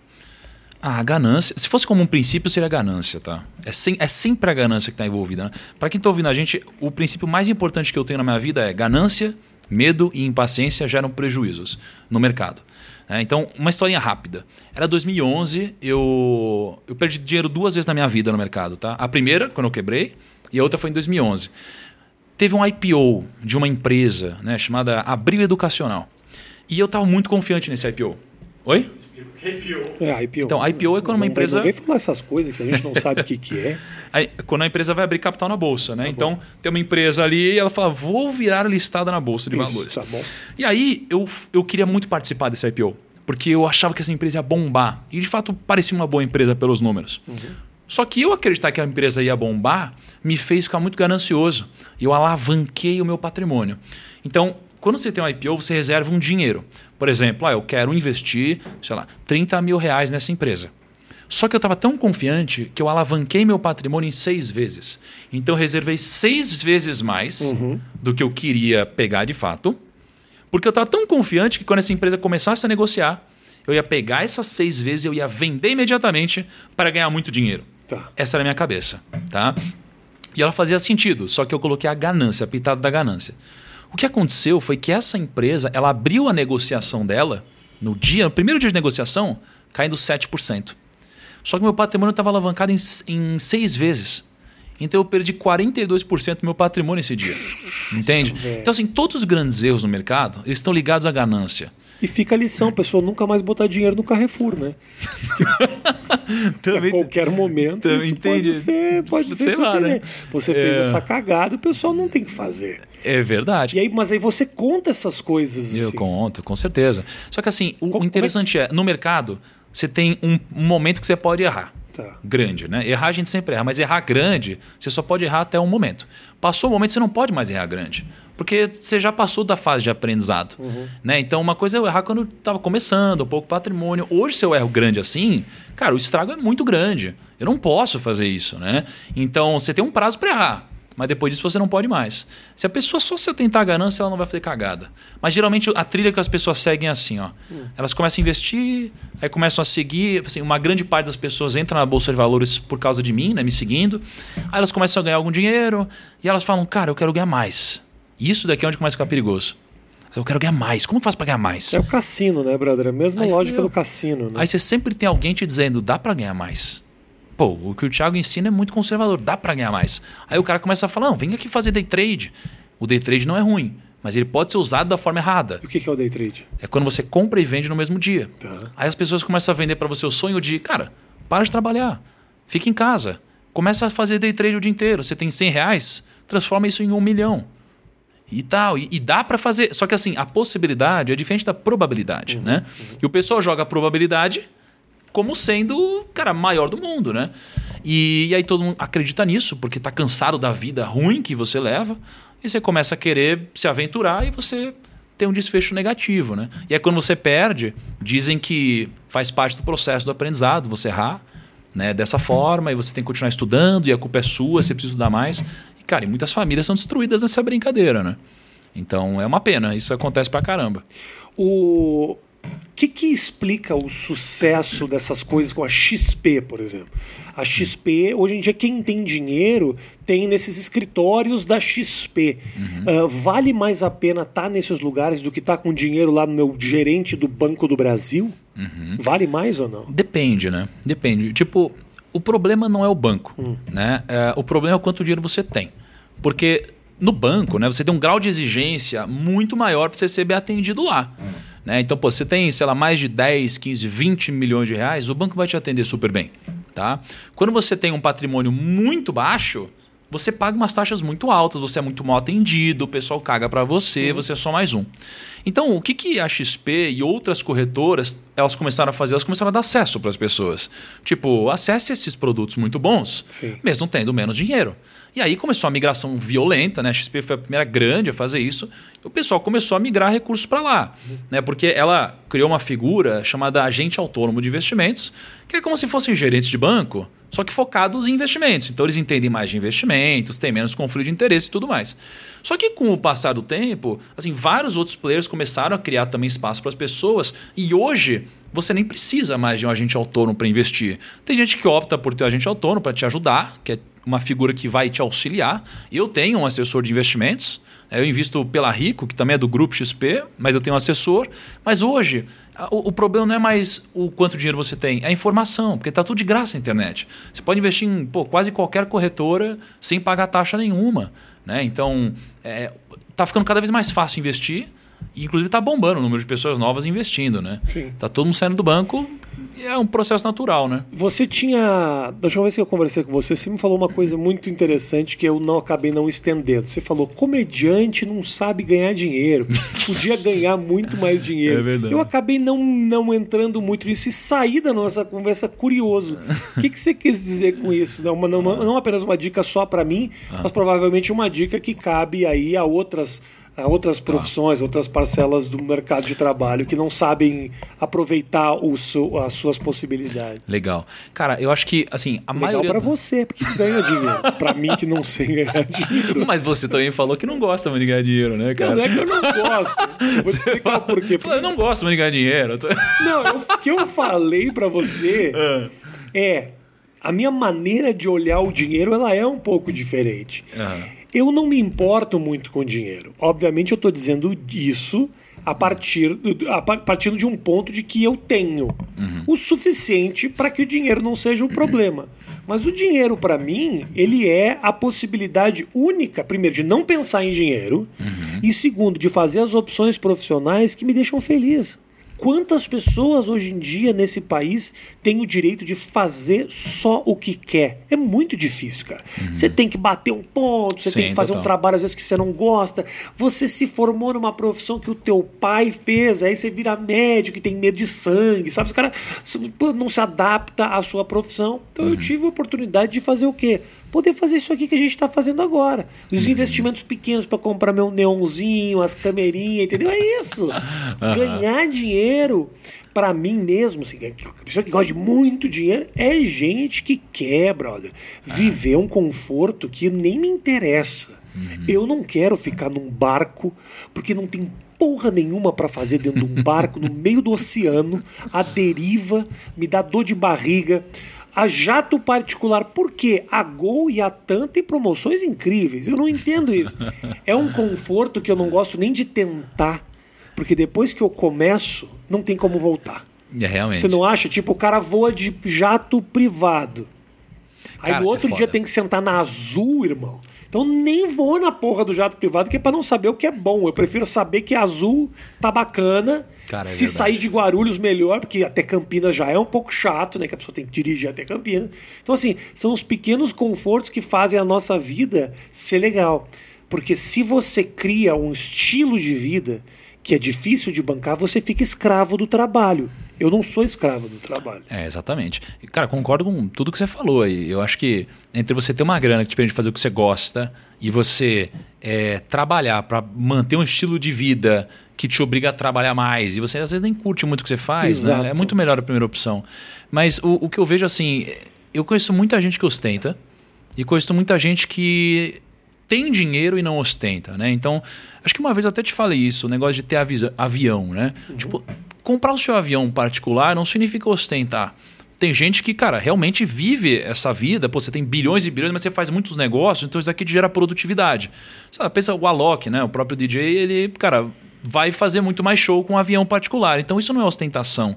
Ah, a ganância. Se fosse como um princípio, seria a ganância, tá? É, sem, é sempre a ganância que está envolvida, né? Para quem está ouvindo a gente, o princípio mais importante que eu tenho na minha vida é ganância, medo e impaciência geram prejuízos no mercado. É, então, uma historinha rápida. Era dois mil e onze, eu, eu perdi dinheiro duas vezes na minha vida no mercado, tá? A primeira, quando eu quebrei, e a outra foi em dois mil e onze. Teve um I P O de uma empresa, né, chamada Abril Educacional. E eu estava muito confiante nesse I P O. Oi? I P O. É, I P O. Então, I P O é quando não, uma empresa... Não vem falar essas coisas que a gente não sabe o que, que é. Aí, quando a empresa vai abrir capital na bolsa, né? Tá então, bom. Tem uma empresa ali e ela fala, vou virar listada na bolsa de Isso, valores. Tá bom. E aí, eu, eu queria muito participar desse I P O, porque eu achava que essa empresa ia bombar. E, de fato, parecia uma boa empresa pelos números. Uhum. Só que eu acreditar que a empresa ia bombar me fez ficar muito ganancioso. Eu alavanquei o meu patrimônio. Então... Quando você tem um I P O, você reserva um dinheiro. Por exemplo, ah, eu quero investir, sei lá, trinta mil reais nessa empresa. Só que eu estava tão confiante que eu alavanquei meu patrimônio em seis vezes. Então, eu reservei seis vezes mais uhum. do que eu queria pegar de fato, porque eu estava tão confiante que quando essa empresa começasse a negociar, eu ia pegar essas seis vezes e eu ia vender imediatamente para ganhar muito dinheiro. Tá. Essa era a minha cabeça. Tá? E ela fazia sentido, só que eu coloquei a ganância, a pitada da ganância. O que aconteceu foi que essa empresa ela abriu a negociação dela no dia, no primeiro dia de negociação, caindo sete por cento. Só que meu patrimônio estava alavancado em, em seis vezes. Então eu perdi quarenta e dois por cento do meu patrimônio esse dia. Entende? Então, assim, todos os grandes erros no mercado eles estão ligados à ganância. E fica a lição, pessoal, nunca mais botar dinheiro no Carrefour, né? Também, a qualquer momento isso entendi. pode ser, pode ser lá, né? Você é. fez essa cagada, o pessoal não tem que fazer. É verdade. E aí, mas aí você conta essas coisas. Eu assim. conto, com certeza. Só que assim, o Como interessante é, que... é, no mercado, você tem um, um momento que você pode errar. Tá. Grande, né? Errar a gente sempre erra, mas errar grande, você só pode errar até um momento. Passou o momento, você não pode mais errar grande. Porque você já passou da fase de aprendizado. Uhum. Né? Então, uma coisa é eu errar quando eu estava começando, um pouco patrimônio. Hoje, se eu erro grande assim, cara, o estrago é muito grande. Eu não posso fazer isso, né? Então, você tem um prazo para errar. Mas depois disso você não pode mais. Se a pessoa só se atentar à ganância, ela não vai fazer cagada. Mas geralmente a trilha que as pessoas seguem é assim. Ó. Hum. Elas começam a investir, aí começam a seguir. Assim, uma grande parte das pessoas entra na Bolsa de Valores por causa de mim, né, me seguindo. Aí elas começam a ganhar algum dinheiro e elas falam, cara, eu quero ganhar mais. Isso daqui é onde começa a ficar perigoso. Eu quero ganhar mais. Como eu faço para ganhar mais? É o cassino, né, brother? É a mesma lógica do cassino. Né? Aí você sempre tem alguém te dizendo, dá para ganhar mais. Pô, o que o Thiago ensina é muito conservador, dá para ganhar mais. Aí o cara começa a falar, não, vem aqui fazer day trade. O day trade não é ruim, mas ele pode ser usado da forma errada. E o que é o day trade? É quando você compra e vende no mesmo dia. Tá. Aí as pessoas começam a vender para você o sonho de, cara, para de trabalhar, fica em casa, começa a fazer day trade o dia inteiro. Você tem cem reais, transforma isso em um milhão. E tal, e, e dá para fazer. Só que assim, a possibilidade é diferente da probabilidade, uhum, né? Uhum. E o pessoal joga a probabilidade como sendo, cara, maior do mundo, né? E, e aí todo mundo acredita nisso, porque tá cansado da vida ruim que você leva, e você começa a querer se aventurar e você tem um desfecho negativo, né? E aí quando você perde, dizem que faz parte do processo do aprendizado, você errar, né, dessa forma, e você tem que continuar estudando, e a culpa é sua, você precisa estudar mais. E, cara, e muitas famílias são destruídas nessa brincadeira, né? Então é uma pena, isso acontece pra caramba. O... O que, que explica o sucesso dessas coisas com a X P, por exemplo? A X P, hoje em dia, quem tem dinheiro tem nesses escritórios da X P. Uhum. Uh, vale mais a pena estar tá nesses lugares do que estar tá com dinheiro lá no meu gerente do Banco do Brasil? Uhum. Vale mais ou não? Depende, né? Depende. Tipo, o problema não é o banco. Uhum. Né? Uh, o problema é o quanto dinheiro você tem. Porque no banco, né, você tem um grau de exigência muito maior para você ser bem atendido lá. Uhum. Né? Então, pô, você tem, sei lá, mais de dez, quinze, vinte milhões de reais, o banco vai te atender super bem. Tá? Quando você tem um patrimônio muito baixo, você paga umas taxas muito altas, você é muito mal atendido, o pessoal caga para você, uhum, você é só mais um. Então, o que, que a X P e outras corretoras elas começaram a fazer? Elas começaram a dar acesso para as pessoas. Tipo, acesse esses produtos muito bons, sim, mesmo tendo menos dinheiro. E aí começou a migração violenta, né? A X P foi a primeira grande a fazer isso. O pessoal começou a migrar recursos para lá, uhum, né? Porque ela criou uma figura chamada agente autônomo de investimentos, que é como se fossem gerentes de banco, só que focados em investimentos. Então eles entendem mais de investimentos, têm menos conflito de interesse e tudo mais. Só que com o passar do tempo, assim, vários outros players começaram a criar também espaço para as pessoas e hoje você nem precisa mais de um agente autônomo para investir. Tem gente que opta por ter um agente autônomo para te ajudar, que é uma figura que vai te auxiliar. Eu tenho um assessor de investimentos, eu invisto pela Rico, que também é do Grupo X P, mas eu tenho um assessor. Mas hoje, o, o problema não é mais o quanto dinheiro você tem, é a informação, porque está tudo de graça na internet. Você pode investir em pô, quase qualquer corretora sem pagar taxa nenhuma. Né? Então, é, tá ficando cada vez mais fácil investir. Inclusive está bombando o número de pessoas novas investindo, né? Sim. Tá todo mundo saindo do banco e é um processo natural, né? Você tinha... Da última vez que eu conversei com você, você me falou uma coisa muito interessante que eu não acabei não estendendo. Você falou, comediante não sabe ganhar dinheiro. Podia ganhar muito mais dinheiro. É verdade. Eu acabei não, não entrando muito nisso e saí da nossa conversa curioso. O que, que você quis dizer com isso? Não, não, não apenas uma dica só para mim, ah. mas provavelmente uma dica que cabe aí a outras... a outras profissões, ah. outras parcelas do mercado de trabalho que não sabem aproveitar o seu, as suas possibilidades. Legal. Cara, eu acho que assim... A Legal maioria... para você, porque ganha dinheiro. Para mim que não sei ganhar dinheiro. Mas você também falou que não gosta muito de ganhar dinheiro, né, cara? Não, não é que eu não gosto. Eu vou explicar fala... por quê. Fala, eu não gosto muito de ganhar dinheiro. Tô... Não, o que eu falei para você ah. é... A minha maneira de olhar o dinheiro ela é um pouco diferente. Ah. Eu não me importo muito com dinheiro. Obviamente eu estou dizendo isso a partir, a partir de um ponto de que eu tenho uhum. o suficiente para que o dinheiro não seja um problema. Mas o dinheiro, para mim, ele é a possibilidade única, primeiro, de não pensar em dinheiro uhum. e, segundo, de fazer as opções profissionais que me deixam feliz. Quantas pessoas hoje em dia nesse país têm o direito de fazer só o que quer? É muito difícil, cara. Uhum. Você tem que bater um ponto, você Sim, tem que fazer total. um trabalho às vezes que você não gosta. Você se formou numa profissão que o teu pai fez, aí você vira médico e tem medo de sangue, sabe? Os caras não se adaptam à sua profissão. Então uhum. eu tive a oportunidade de fazer o quê? poder fazer isso aqui que a gente está fazendo agora. Os uhum. investimentos pequenos para comprar meu neonzinho, as camerinhas, entendeu? É isso. Uhum. Ganhar dinheiro para mim mesmo, assim, a pessoa que gosta de muito dinheiro é gente que quer, brother, viver um conforto que nem me interessa. Uhum. Eu não quero ficar num barco, porque não tem porra nenhuma para fazer dentro de um barco, no meio do oceano, a deriva, me dá dor de barriga. A jato particular, porque a Gol e a TAM têm promoções incríveis. Eu não entendo isso. É um conforto que eu não gosto nem de tentar, porque depois que eu começo, não tem como voltar. É, realmente. Você não acha? Tipo, o cara voa de jato privado. Aí cara, no outro é dia tem que sentar na Azul, irmão. Então nem vou na porra do jato privado, que é pra não saber o que é bom. Eu prefiro saber que Azul tá bacana. Cara, é se verdade. Sair de Guarulhos, melhor, porque até Campinas já é um pouco chato, né? Que a pessoa tem que dirigir até Campinas. Então, assim, são os pequenos confortos que fazem a nossa vida ser legal. Porque se você cria um estilo de vida que é difícil de bancar, você fica escravo do trabalho. Eu não sou escravo do trabalho. É, exatamente. Cara, concordo com tudo que você falou aí. Eu acho que entre você ter uma grana que te permite fazer o que você gosta e você é, trabalhar para manter um estilo de vida que te obriga a trabalhar mais e você às vezes nem curte muito o que você faz, né? É muito melhor a primeira opção. Mas o, o que eu vejo assim, eu conheço muita gente que ostenta e conheço muita gente que tem dinheiro e não ostenta, né? Então, acho que uma vez eu até te falei isso, o negócio de ter avisa, avião, né? Uhum. Tipo, comprar o seu avião particular não significa ostentar. Tem gente que, cara, realmente vive essa vida. Pô, você tem bilhões e bilhões, mas você faz muitos negócios, então isso daqui gera produtividade. Sabe, pensa o Alok, né? O próprio D J, ele, cara, vai fazer muito mais show com um avião particular. Então, isso não é ostentação.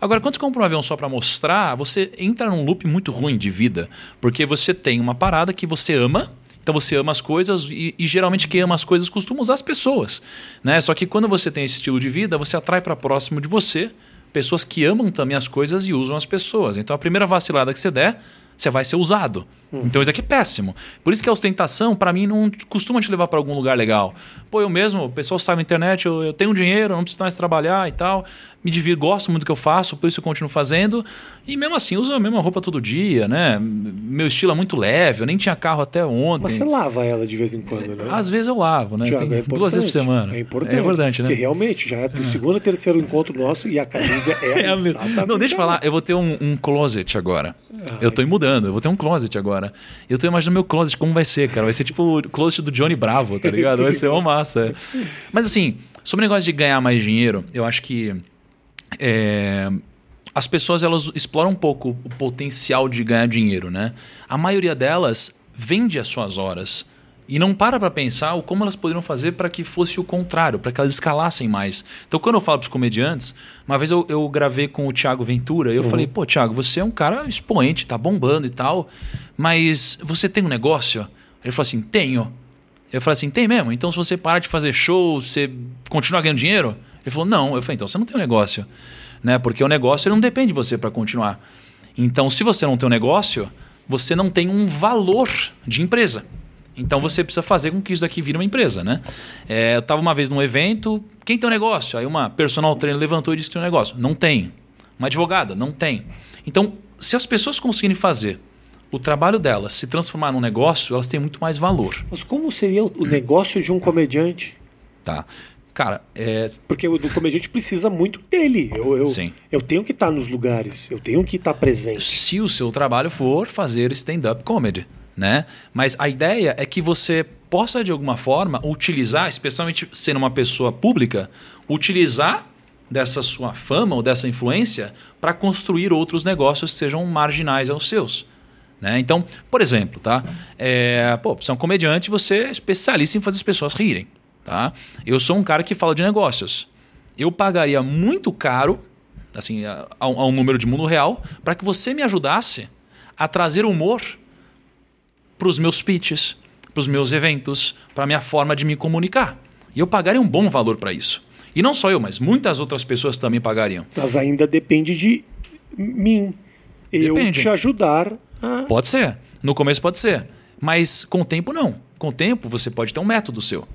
Agora, quando você compra um avião só para mostrar, você entra num loop muito ruim de vida, porque você tem uma parada que você ama. Então você ama as coisas e, e geralmente quem ama as coisas costuma usar as pessoas, né? Só que quando você tem esse estilo de vida, você atrai para próximo de você pessoas que amam também as coisas e usam as pessoas. Então a primeira vacilada que você der, você vai ser usado. Uhum. Então isso aqui é péssimo. Por isso que a ostentação, para mim, não costuma te levar para algum lugar legal. Pô, eu mesmo, o pessoal sabe na internet, eu, eu tenho dinheiro, não preciso mais trabalhar e tal, me divirto, gosto muito do que eu faço, por isso eu continuo fazendo. E mesmo assim, uso a mesma roupa todo dia, né? Meu estilo é muito leve, eu nem tinha carro até ontem. Mas você lava ela de vez em quando, né? Às vezes eu lavo, né? Thiago, é duas vezes por semana. É importante. É importante, né? Porque realmente, já é o segundo ou terceiro encontro nosso e a camisa é, é exatamente... Não, deixa eu falar, eu vou ter um, um closet agora. Ah, eu tô me mudando, eu vou ter um closet agora. Eu tô imaginando meu closet, como vai ser, cara. Vai ser tipo o closet do Johnny Bravo, tá ligado? Vai ser uma massa. Mas assim, sobre o negócio de ganhar mais dinheiro, eu acho que é, as pessoas elas exploram um pouco o potencial de ganhar dinheiro, né? A maioria delas vende as suas horas e não para pra pensar o como elas poderiam fazer para que fosse o contrário, para que elas escalassem mais. Então, quando eu falo pros comediantes, uma vez eu, eu gravei com o Thiago Ventura e eu uhum. falei, pô, Thiago, você é um cara expoente, tá bombando e tal, mas você tem um negócio? Ele falou assim, tenho. Eu falei assim, tem mesmo? Então, se você parar de fazer show, você continua ganhando dinheiro? Ele falou, não. Eu falei, então, você não tem um negócio, né? Porque o negócio ele não depende de você para continuar. Então, se você não tem um negócio, você não tem um valor de empresa. Então você precisa fazer com que isso daqui vire uma empresa, né? É, eu estava uma vez num evento, quem tem um negócio? Aí uma personal trainer levantou e disse que tem um negócio. Não tem. Uma advogada? Não tem. Então, se as pessoas conseguirem fazer o trabalho delas se transformar num negócio, elas têm muito mais valor. Mas como seria o negócio de um comediante? Tá. Cara, é... Porque o comediante precisa muito dele. Eu, eu, Sim. eu tenho que estar nos lugares, eu tenho que estar presente. Se o seu trabalho for fazer stand-up comedy. Né? Mas a ideia é que você possa, de alguma forma, utilizar, especialmente sendo uma pessoa pública, utilizar dessa sua fama ou dessa influência para construir outros negócios que sejam marginais aos seus. Né? Então, por exemplo, tá? é, pô, você é um comediante, você é especialista em fazer as pessoas rirem. Tá? Eu sou um cara que fala de negócios. Eu pagaria muito caro, assim, a, a um número de mundo real, para que você me ajudasse a trazer humor para os meus pitches, para os meus eventos, para a minha forma de me comunicar. E eu pagaria um bom valor para isso. E não só eu, mas muitas outras pessoas também pagariam. Mas ainda depende de mim. Depende. Eu te ajudar a... Pode ser. No começo pode ser. Mas com o tempo não. Com o tempo você pode ter um método seu.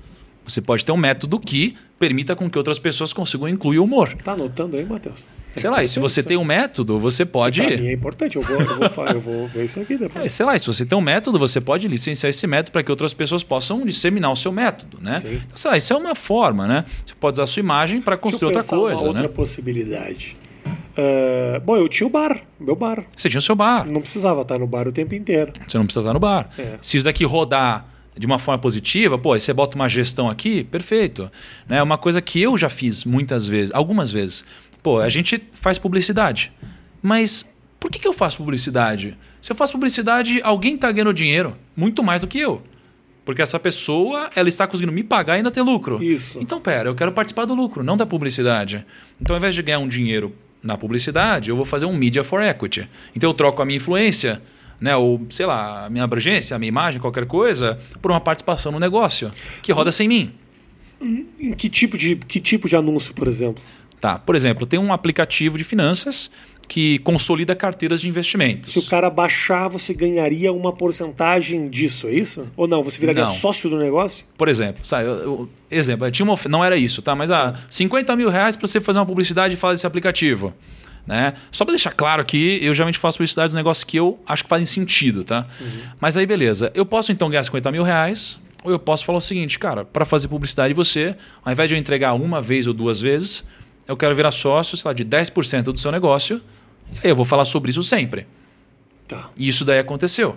Você pode ter um método que permita com que outras pessoas consigam incluir o humor. Tá anotando aí, Matheus? sei lá, e se você tem um método, você pode... Para mim é importante, eu vou, eu vou, falar, eu vou ver isso aqui depois. É, sei lá, se você tem um método, você pode licenciar esse método para que outras pessoas possam disseminar o seu método, né? Sim. Então, sei lá, isso é uma forma, né? Você pode usar a sua imagem para construir outra coisa, né? Outra possibilidade. Uh, bom, eu tinha o bar, meu bar. Você tinha o seu bar. Não precisava estar no bar o tempo inteiro. Você não precisa estar no bar. É. Se isso daqui rodar de uma forma positiva, pô, aí você bota uma gestão aqui, perfeito. Né? Uma coisa que eu já fiz muitas vezes, algumas vezes. Pô, a gente faz publicidade. Mas por que, que eu faço publicidade? Se eu faço publicidade, alguém está ganhando dinheiro muito mais do que eu. Porque essa pessoa, ela está conseguindo me pagar e ainda ter lucro. Isso. Então, pera, eu quero participar do lucro, não da publicidade. Então, ao invés de ganhar um dinheiro na publicidade, eu vou fazer um media for equity. Então, eu troco a minha influência, né, ou, sei lá, a minha abrangência, a minha imagem, qualquer coisa, por uma participação no negócio, que roda sem mim. Em que tipo de, que tipo de anúncio, por exemplo? Tá, por exemplo, tem um aplicativo de finanças que consolida carteiras de investimentos. Se o cara baixar, você ganharia uma porcentagem disso, é isso? Ou não? Você viraria não. sócio do negócio? Por exemplo, sabe, eu, eu, exemplo tinha uma of... não era isso, tá? Mas ah, cinquenta mil reais para você fazer uma publicidade e falar desse aplicativo. Né? Só para deixar claro que eu geralmente faço publicidade de negócios que eu acho que fazem sentido, tá? Uhum. Mas aí, beleza. Eu posso então ganhar cinquenta mil reais ou eu posso falar o seguinte, cara, para fazer publicidade você, ao invés de eu entregar uma vez ou duas vezes, eu quero virar sócio, sei lá, de dez por cento do seu negócio, e aí eu vou falar sobre isso sempre. Tá. E isso daí aconteceu.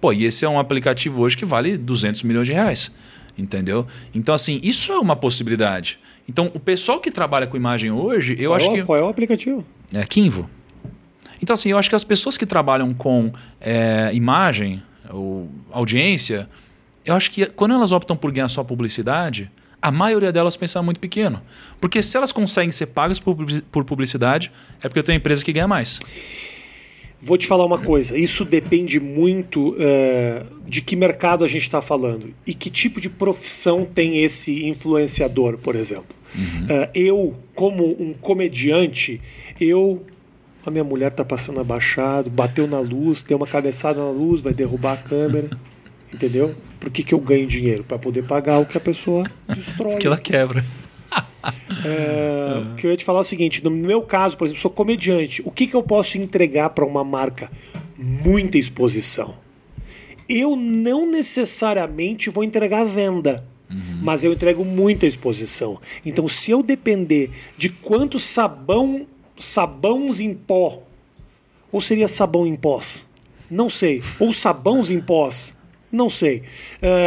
Pô, e esse é um aplicativo hoje que vale duzentos milhões de reais, entendeu? Então, assim, isso é uma possibilidade. Então, o pessoal que trabalha com imagem hoje, eu qual acho é, que... Qual é o aplicativo? É Kinvo. Então, assim, eu acho que as pessoas que trabalham com é, imagem ou audiência, eu acho que quando elas optam por ganhar só publicidade... A maioria delas pensa muito pequeno. Porque se elas conseguem ser pagas por publicidade, é porque eu tenho uma empresa que ganha mais. Vou te falar uma coisa. Isso depende muito uh, de que mercado a gente está falando. E que tipo de profissão tem esse influenciador, por exemplo. Uhum. Uh, eu, como um comediante, eu... A minha mulher está passando abaixado, bateu na luz, deu uma cabeçada na luz, vai derrubar a câmera. Entendeu? Por que, que eu ganho dinheiro? Para poder pagar o que a pessoa destrói. Que ela quebra. É, o que eu ia te falar é o seguinte, no meu caso, por exemplo, sou comediante. O que, que eu posso entregar para uma marca? Muita exposição. Eu não necessariamente vou entregar venda, uhum. mas eu entrego muita exposição. Então, se eu depender de quantos sabão, sabões em pó, ou seria sabão em pós? Não sei. Ou sabões em pós? Não sei.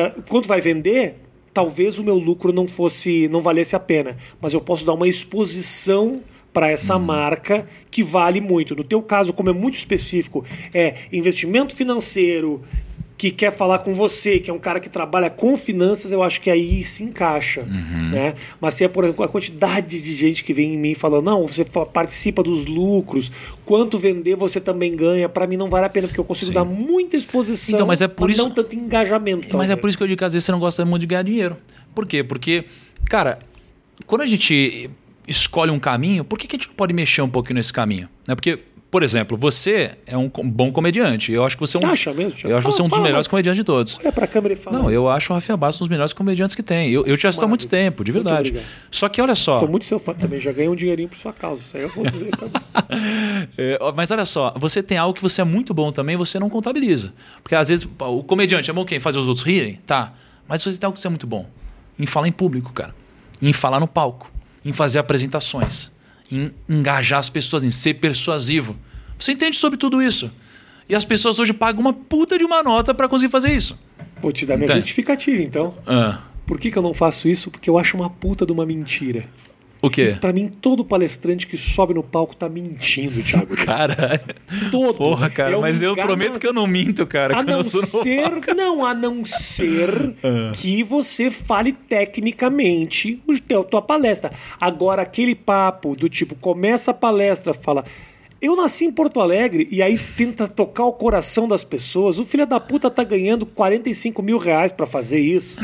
Uh, quanto vai vender, talvez o meu lucro não fosse, não valesse a pena. Mas eu posso dar uma exposição para essa marca que vale muito. No teu caso, como é muito específico, é investimento financeiro, que quer falar com você, que é um cara que trabalha com finanças, eu acho que aí se encaixa. Uhum. Né? Mas se é, por exemplo, a quantidade de gente que vem em mim falando, não, você participa dos lucros, quanto vender você também ganha, para mim não vale a pena, porque eu consigo Sim. dar muita exposição, então, mas é por isso... não tanto engajamento. Mas talvez. É por isso que eu digo que às vezes você não gosta muito de ganhar dinheiro. Por quê? Porque, cara, quando a gente escolhe um caminho, por que, que a gente não pode mexer um pouquinho nesse caminho? Né? Porque... Por exemplo, você é um bom comediante. Eu acho que você, você é um, acha mesmo, eu acho fala, você é um dos fala, melhores comediantes de todos. Olha pra câmera e fala. Não, isso. Eu acho o Rafinha Bastos um dos melhores comediantes que tem. Eu, eu te assisto há muito tempo, de verdade. Só que olha só. Sou muito seu fã também, já ganhei um dinheirinho por sua causa. Isso aí eu vou dizer também. é, mas olha só, você tem algo que você é muito bom também e você não contabiliza. Porque às vezes o comediante é bom quem faz os outros rirem, tá. Mas você tem algo que você é muito bom. Em falar em público, cara. Em falar no palco. Em fazer apresentações. Em engajar as pessoas, em ser persuasivo. Você entende sobre tudo isso. E as pessoas hoje pagam uma puta de uma nota para conseguir fazer isso. Vou te dar minha então. justificativa, então. Ah. Por que, que eu não faço isso? Porque eu acho uma puta de uma mentira. O quê? Para mim, todo palestrante que sobe no palco tá mentindo, Thiago. Caralho. Todo. Porra, cara, eu mas eu prometo que eu não minto, cara. A não eu ser, não, a não ser ah. que você fale tecnicamente a tua palestra. Agora, aquele papo do tipo, começa a palestra, fala... Eu nasci em Porto Alegre e aí tenta tocar o coração das pessoas. O filho da puta tá ganhando quarenta e cinco mil reais pra fazer isso.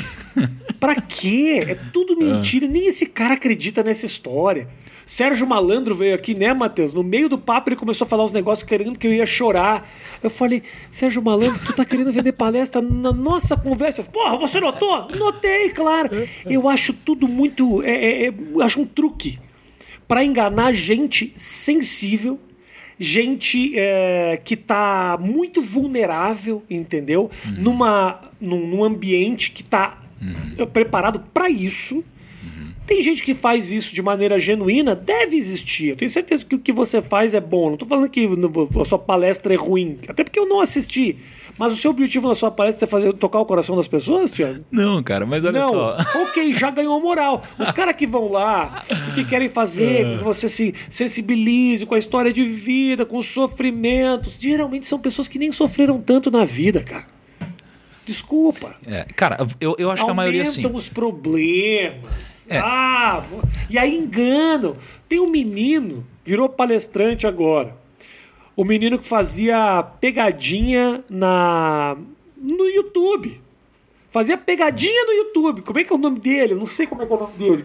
Pra quê? É tudo mentira. Nem esse cara acredita nessa história. Sérgio Malandro veio aqui, né, Matheus? No meio do papo ele começou a falar uns negócios querendo que eu ia chorar. Eu falei, Sérgio Malandro, tu tá querendo vender palestra na nossa conversa? Eu falei, porra, você notou? Notei, claro. Eu acho tudo muito... É, é, é, acho um truque. para enganar gente sensível, gente é, que está muito vulnerável, entendeu? Uhum. Numa, num, num ambiente que está uhum. preparado para isso. Uhum. Tem gente que faz isso de maneira genuína, deve existir. Eu tenho certeza que o que você faz é bom. Não estou falando que a sua palestra é ruim, até porque eu não assisti. Mas o seu objetivo na sua palestra é fazer, tocar o coração das pessoas, Thiago? Não, cara, mas olha não. só. Ok, já ganhou a moral. Os caras que vão lá, o que querem fazer, que você se sensibilize com a história de vida, com os sofrimentos, geralmente são pessoas que nem sofreram tanto na vida, cara. Desculpa. É, cara, eu, eu acho Aumentam que a maioria sim. Aumentam os problemas. É. Ah, e aí enganam. Tem um menino, virou palestrante agora. O menino que fazia pegadinha na, no YouTube. Fazia pegadinha no YouTube. Como é que é o nome dele? Eu não sei como é que é o nome dele.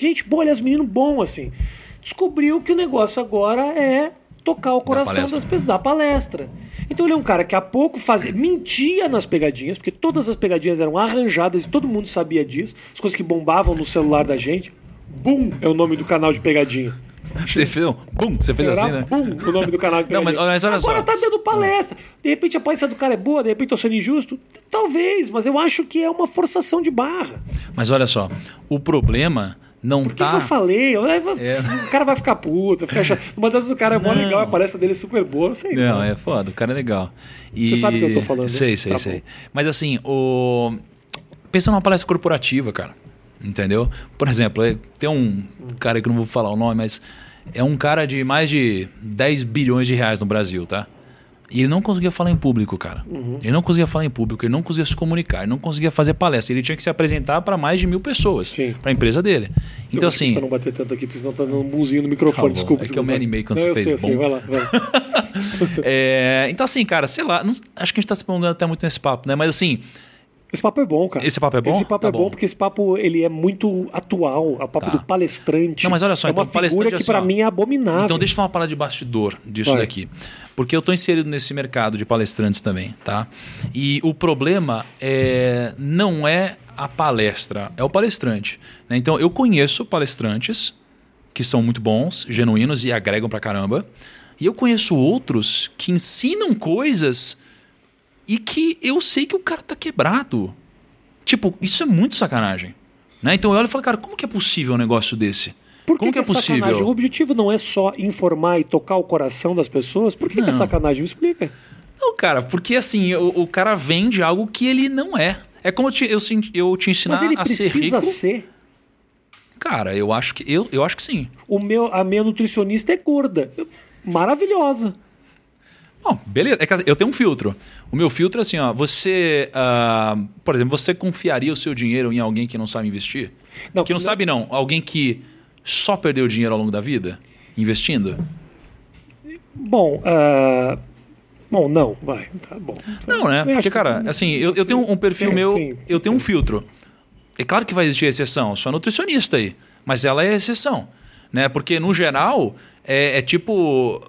Gente boa, aliás, menino bom, assim. Descobriu que o negócio agora é... tocar o coração das pessoas, da palestra. Então ele é um cara que há pouco fazia, mentia nas pegadinhas, porque todas as pegadinhas eram arranjadas e todo mundo sabia disso. As coisas que bombavam no celular da gente. Bum é o nome do canal de pegadinha. Você fez um Bum, você fez assim, né? Bum o nome do canal de pegadinha. Não, mas, mas olha só. Agora tá dando palestra. De repente a palestra do cara é boa, de repente eu sou injusto. Talvez, mas eu acho que é uma forçação de barra. Mas olha só, o problema... Não Por que, tá... que eu falei? Eu, eu, é. O cara vai ficar puto, vai ficar chato. Uma das vezes o cara é mó legal, a palestra dele é super boa, não sei. Não, não, é foda, o cara é legal. E... Você sabe o que eu tô falando. Sei, né? sei, tá sei. Bom. Mas assim, o... pensa numa palestra corporativa, cara. Entendeu? Por exemplo, tem um cara que eu não vou falar o nome, mas é um cara de mais de dez bilhões de reais no Brasil, tá? E ele não conseguia falar em público, cara. Uhum. Ele não conseguia falar em público, ele não conseguia se comunicar, ele não conseguia fazer palestra. Ele tinha que se apresentar para mais de mil pessoas, para a empresa dele. Então, eu assim... Para não bater tanto aqui, porque senão tá dando um bumzinho no microfone, desculpa. É que eu me animei quando você fez. Eu sei, eu sei, vai lá. Vai. é, então, assim, cara, sei lá, não, acho que a gente está se prolongando até muito nesse papo, né? Mas assim... Esse papo é bom, cara. Esse papo é bom? Esse papo tá é bom, bom porque esse papo ele é muito atual. É o papo tá. do palestrante. Não, mas olha só, é uma então, figura que assim, para mim é abominável. Então deixa eu falar uma parada de bastidor disso Vai. daqui. Porque eu estou inserido nesse mercado de palestrantes também, tá? E o problema é, não é a palestra, é o palestrante. Né? Então eu conheço palestrantes que são muito bons, genuínos e agregam pra caramba. E eu conheço outros que ensinam coisas... E que eu sei que o cara tá quebrado. Tipo, isso é muito sacanagem. Né? Então eu olho e falo, cara, como que é possível um negócio desse? Por que, como que, que é, é possível? Sacanagem? O objetivo não é só informar e tocar o coração das pessoas? Por que, que é sacanagem? Me explica. Não, cara, porque assim, o, o cara vende algo que ele não é. É como eu te, eu, eu te ensinar a ser rico. Mas ele precisa ser? Cara, eu acho que, eu, eu acho que sim. O meu, a minha nutricionista é gorda. Maravilhosa. Bom, beleza. Eu tenho um filtro. O meu filtro é assim, ó. Você, uh, por exemplo, você confiaria o seu dinheiro em alguém que não sabe investir? Não, que, que não, não sabe não. Alguém que só perdeu dinheiro ao longo da vida investindo? Bom, uh, bom, não. Vai, tá bom. Não, né? Porque, cara, assim, eu, eu tenho um perfil sim, meu, sim, eu tenho sim. um filtro. É claro que vai existir exceção. Só nutricionista aí, mas ela é exceção, né? Porque no geral é, é tipo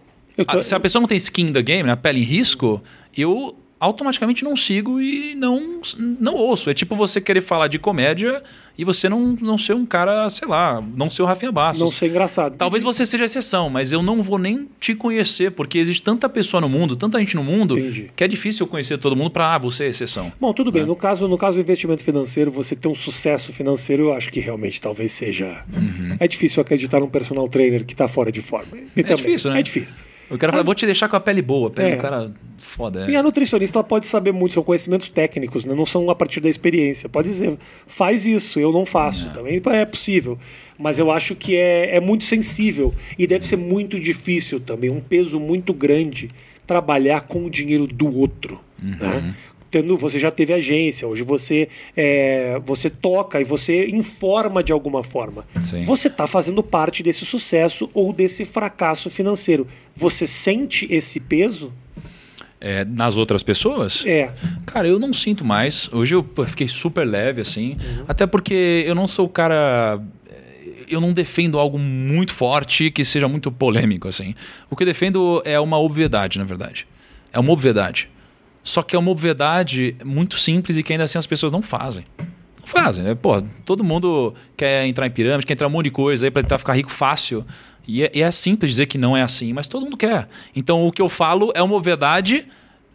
Tô... Se a pessoa não tem skin da game, né, pele em risco, eu automaticamente não sigo e não, não ouço. É tipo você querer falar de comédia e você não, não ser um cara, sei lá, não ser o Rafinha Bastos. Não ser engraçado. Talvez você seja exceção, mas eu não vou nem te conhecer, porque existe tanta pessoa no mundo, tanta gente no mundo, Entendi. que é difícil eu conhecer todo mundo para, ah, você é exceção. Bom, tudo bem. É. No caso, no caso do investimento financeiro, você ter um sucesso financeiro, eu acho que realmente talvez seja... Uhum. É difícil acreditar num personal trainer que está fora de forma. E é também, difícil, né? É difícil. Eu quero falar, vou te deixar com a pele boa, pele do é. cara foda. É. E a nutricionista ela pode saber muito, são conhecimentos técnicos, né? Não são a partir da experiência. Pode dizer, faz isso, eu não faço. É. Também é possível. Mas eu acho que é, é muito sensível e deve ser muito difícil também, um peso muito grande, trabalhar com o dinheiro do outro. Uhum. Né? Você já teve agência, hoje você, é, você toca e você informa de alguma forma. Sim. Você está fazendo parte desse sucesso ou desse fracasso financeiro. Você sente esse peso? É, nas outras pessoas? É. Cara, eu não sinto mais. Hoje eu fiquei super leve, assim. Uhum. Até porque eu não sou o cara... Eu não defendo algo muito forte que seja muito polêmico, assim. O que eu defendo é uma obviedade, na verdade. É uma obviedade. Só que é uma obviedade muito simples e que ainda assim as pessoas não fazem. Não fazem, né? Pô, todo mundo quer entrar em pirâmide, quer entrar um monte de coisa aí para tentar ficar rico fácil. E é, e é simples dizer que não é assim, mas todo mundo quer. Então, o que eu falo é uma verdade,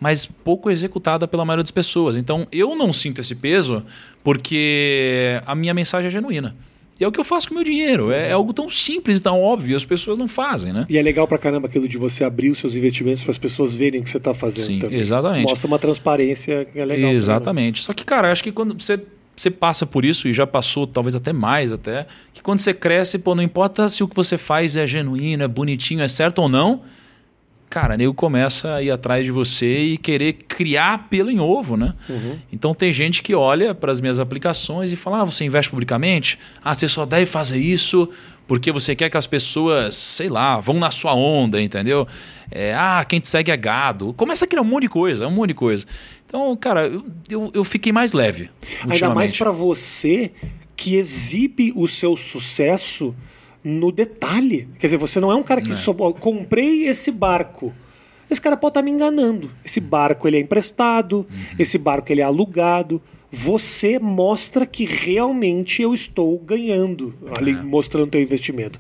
mas pouco executada pela maioria das pessoas. Então, eu não sinto esse peso porque a minha mensagem é genuína. E é o que eu faço com o meu dinheiro. É, é algo tão simples e tão óbvio, as pessoas não fazem, né? E é legal pra caramba aquilo de você abrir os seus investimentos para as pessoas verem o que você tá fazendo. Sim, também. Exatamente. Mostra uma transparência que é legal. Exatamente. Só que, cara, acho que quando você, você passa por isso, e já passou talvez até mais até, que quando você cresce, pô, não importa se o que você faz é genuíno, é bonitinho, é certo ou não, cara, nego começa a ir atrás de você e querer criar pelo em ovo, né? Uhum. Então tem gente que olha para as minhas aplicações e fala, ah, você investe publicamente? Ah, você só deve fazer isso porque você quer que as pessoas, sei lá, vão na sua onda, entendeu? É, ah, quem te segue é gado. Começa a criar um monte de coisa, um monte de coisa. Então, cara, eu, eu, eu fiquei mais leve. Ainda mais para você que exibe o seu sucesso no detalhe. Quer dizer, você não é um cara que não. Só comprei esse barco. Esse cara pode estar me enganando. Esse barco ele é emprestado, uhum. Esse barco ele é alugado. Você mostra que realmente eu estou ganhando, ali é. Mostrando o teu investimento.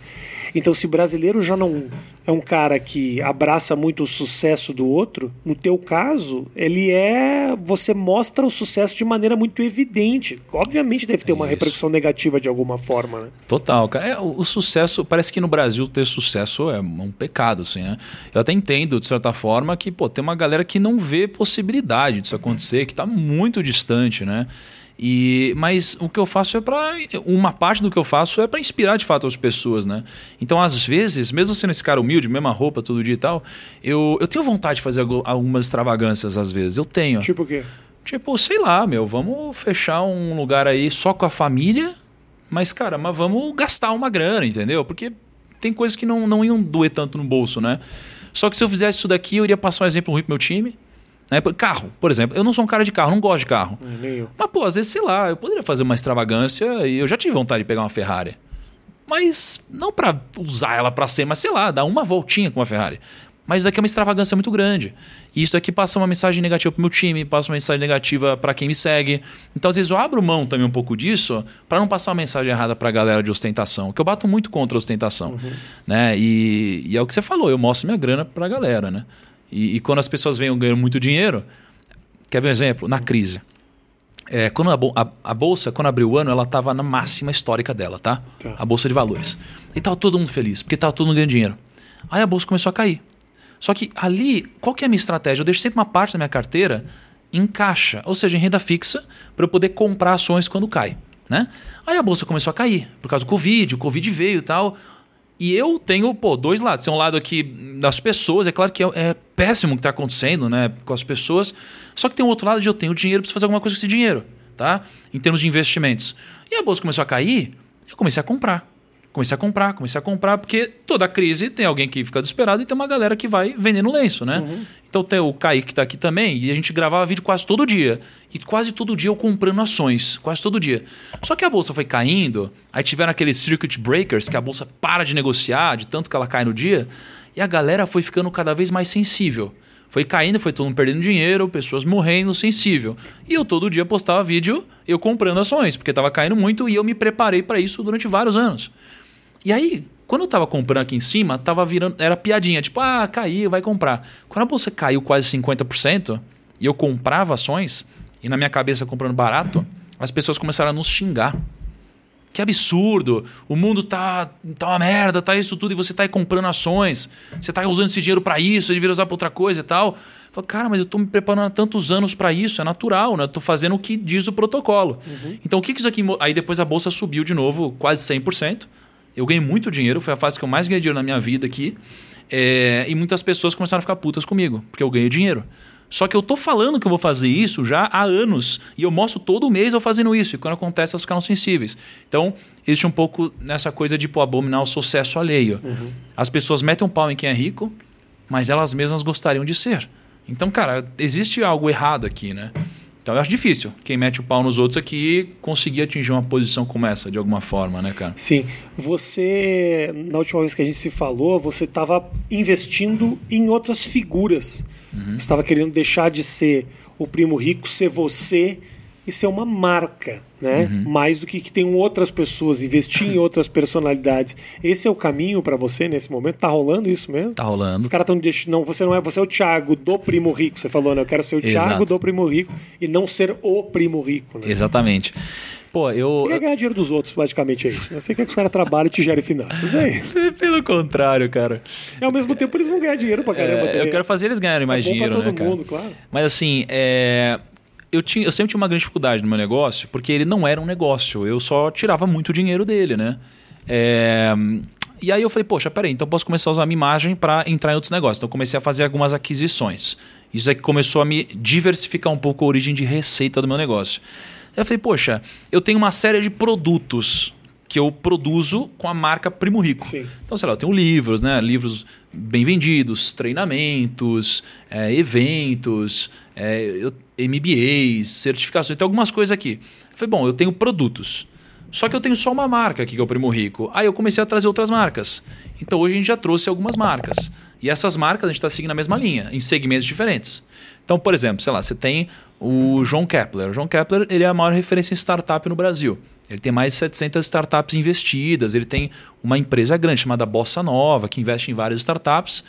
Então, se brasileiro já não é um cara que abraça muito o sucesso do outro, no teu caso, ele é... Você mostra o sucesso de maneira muito evidente. Obviamente deve ter é uma isso. repercussão negativa de alguma forma, né? Total, cara. É, o, o sucesso... Parece que no Brasil ter sucesso é um pecado, assim, né? Eu até entendo, de certa forma, que pô, tem uma galera que não vê possibilidade disso acontecer, que está muito distante, né? E, mas o que eu faço é para... Uma parte do que eu faço é para inspirar de fato as pessoas, né? Então, às vezes, mesmo sendo esse cara humilde, mesma roupa, todo dia e tal, eu, eu tenho vontade de fazer algumas extravagâncias às vezes. Eu tenho. Tipo o quê? Tipo, sei lá, meu, vamos fechar um lugar aí só com a família, mas, cara, mas vamos gastar uma grana, entendeu? Porque tem coisas que não, não iam doer tanto no bolso, né? Só que se eu fizesse isso daqui, eu iria passar um exemplo ruim pro meu time. É, carro, por exemplo. Eu não sou um cara de carro, não gosto de carro. É, mas, pô, às vezes, sei lá, eu poderia fazer uma extravagância e eu já tive vontade de pegar uma Ferrari. Mas não para usar ela para ser, mas sei lá, dar uma voltinha com uma Ferrari. Mas isso daqui é uma extravagância muito grande. E isso daqui passa uma mensagem negativa pro meu time, passa uma mensagem negativa para quem me segue. Então, às vezes, eu abro mão também um pouco disso para não passar uma mensagem errada para a galera de ostentação, que eu bato muito contra a ostentação. Uhum. Né? E, e é o que você falou, eu mostro minha grana para a galera, né? E, e quando as pessoas vêm ganhando muito dinheiro... Quer ver um exemplo? Na crise. É, quando a, a, a Bolsa, quando abriu o ano, ela estava na máxima histórica dela, tá? tá? A Bolsa de Valores. E estava todo mundo feliz, porque estava todo mundo ganhando dinheiro. Aí a Bolsa começou a cair. Só que ali, qual que é a minha estratégia? Eu deixo sempre uma parte da minha carteira em caixa, ou seja, em renda fixa, para eu poder comprar ações quando cai, né? Aí a Bolsa começou a cair, por causa do Covid, o Covid veio e tal... E eu tenho, pô, dois lados. Tem um lado aqui das pessoas, é claro que é, é péssimo o que está acontecendo, né, com as pessoas. Só que tem um outro lado de eu tenho dinheiro, preciso fazer alguma coisa com esse dinheiro, tá? Em termos de investimentos. E a bolsa começou a cair, eu comecei a comprar. Comecei a comprar, comecei a comprar, porque toda crise tem alguém que fica desesperado e tem uma galera que vai vendendo lenço, né? Uhum. Então tem o Kaique que tá aqui também, e a gente gravava vídeo quase todo dia. E quase todo dia eu comprando ações, quase todo dia. Só que a bolsa foi caindo, aí tiveram aqueles circuit breakers, que a bolsa para de negociar, de tanto que ela cai no dia, e a galera foi ficando cada vez mais sensível. Foi caindo, foi todo mundo perdendo dinheiro, pessoas morrendo, sensível. E eu todo dia postava vídeo, eu comprando ações, porque estava caindo muito e eu me preparei para isso durante vários anos. E aí, quando eu estava comprando aqui em cima, tava virando, era piadinha, tipo, ah, caiu, vai comprar. Quando a bolsa caiu quase cinquenta por cento e eu comprava ações, e na minha cabeça comprando barato, as pessoas começaram a nos xingar. Que absurdo, o mundo tá, tá uma merda, tá isso tudo, e você tá aí comprando ações, você tá usando esse dinheiro para isso, você deveria usar para outra coisa e tal. Eu falo, cara, mas eu tô me preparando há tantos anos para isso, é natural, né? Eu tô fazendo o que diz o protocolo. Uhum. Então o que que isso aqui... Aí depois a bolsa subiu de novo quase cem por cento, eu ganhei muito dinheiro, foi a fase que eu mais ganhei dinheiro na minha vida aqui, é... e muitas pessoas começaram a ficar putas comigo, porque eu ganhei dinheiro. Só que eu tô falando que eu vou fazer isso já há anos. E eu mostro todo mês eu fazendo isso. E quando acontece, elas ficaram sensíveis. Então, existe um pouco nessa coisa de pô, abominar o sucesso alheio. Uhum. As pessoas metem um pau em quem é rico, mas elas mesmas gostariam de ser. Então, cara, existe algo errado aqui, né? Então, eu acho difícil quem mete o pau nos outros aqui conseguir atingir uma posição como essa, de alguma forma, né, cara? Sim. Você, na última vez que a gente se falou, você estava investindo em outras figuras. Uhum. Você estava querendo deixar de ser o Primo Rico, ser você e ser uma marca. né? Uhum. Mais do que que tenham outras pessoas, investir em outras personalidades. Esse é o caminho para você nesse momento? Tá rolando isso mesmo? Tá rolando. Os caras estão deixando... Não, você não é... Você é o Thiago do Primo Rico. Você falou, né? Eu quero ser o Exato. Thiago do Primo Rico e não ser o Primo Rico. Né? Exatamente. Pô, eu... Você quer ganhar dinheiro dos outros, basicamente é isso. Né? Você quer que os caras trabalhem e te gerem finanças. É pelo contrário, cara. E ao mesmo tempo eles vão ganhar dinheiro pra caramba. É, eu quero fazer eles ganharem mais é dinheiro, né, cara? Bom pra todo mundo, claro. Mas assim, é... Eu, tinha, eu sempre tinha uma grande dificuldade no meu negócio, porque ele não era um negócio, eu só tirava muito dinheiro dele, né? É, e aí eu falei, poxa, peraí, então posso começar a usar a minha imagem para entrar em outros negócios. Então eu comecei a fazer algumas aquisições. Isso é que começou a me diversificar um pouco a origem de receita do meu negócio. Aí eu falei, poxa, eu tenho uma série de produtos que eu produzo com a marca Primo Rico. Sim. Então, sei lá, eu tenho livros, né? Livros bem vendidos, treinamentos, é, eventos, é, eu M B As, certificações, tem algumas coisas aqui. Eu falei, bom, eu tenho produtos. Só que eu tenho só uma marca aqui, que é o Primo Rico. Aí eu comecei a trazer outras marcas. Então hoje a gente já trouxe algumas marcas. E essas marcas a gente está seguindo a mesma linha, em segmentos diferentes. Então, por exemplo, sei lá, você tem o João Kepler. O João Kepler, ele é a maior referência em startup no Brasil. Ele tem mais de setecentas startups investidas. Ele tem uma empresa grande chamada Bossa Nova, que investe em várias startups.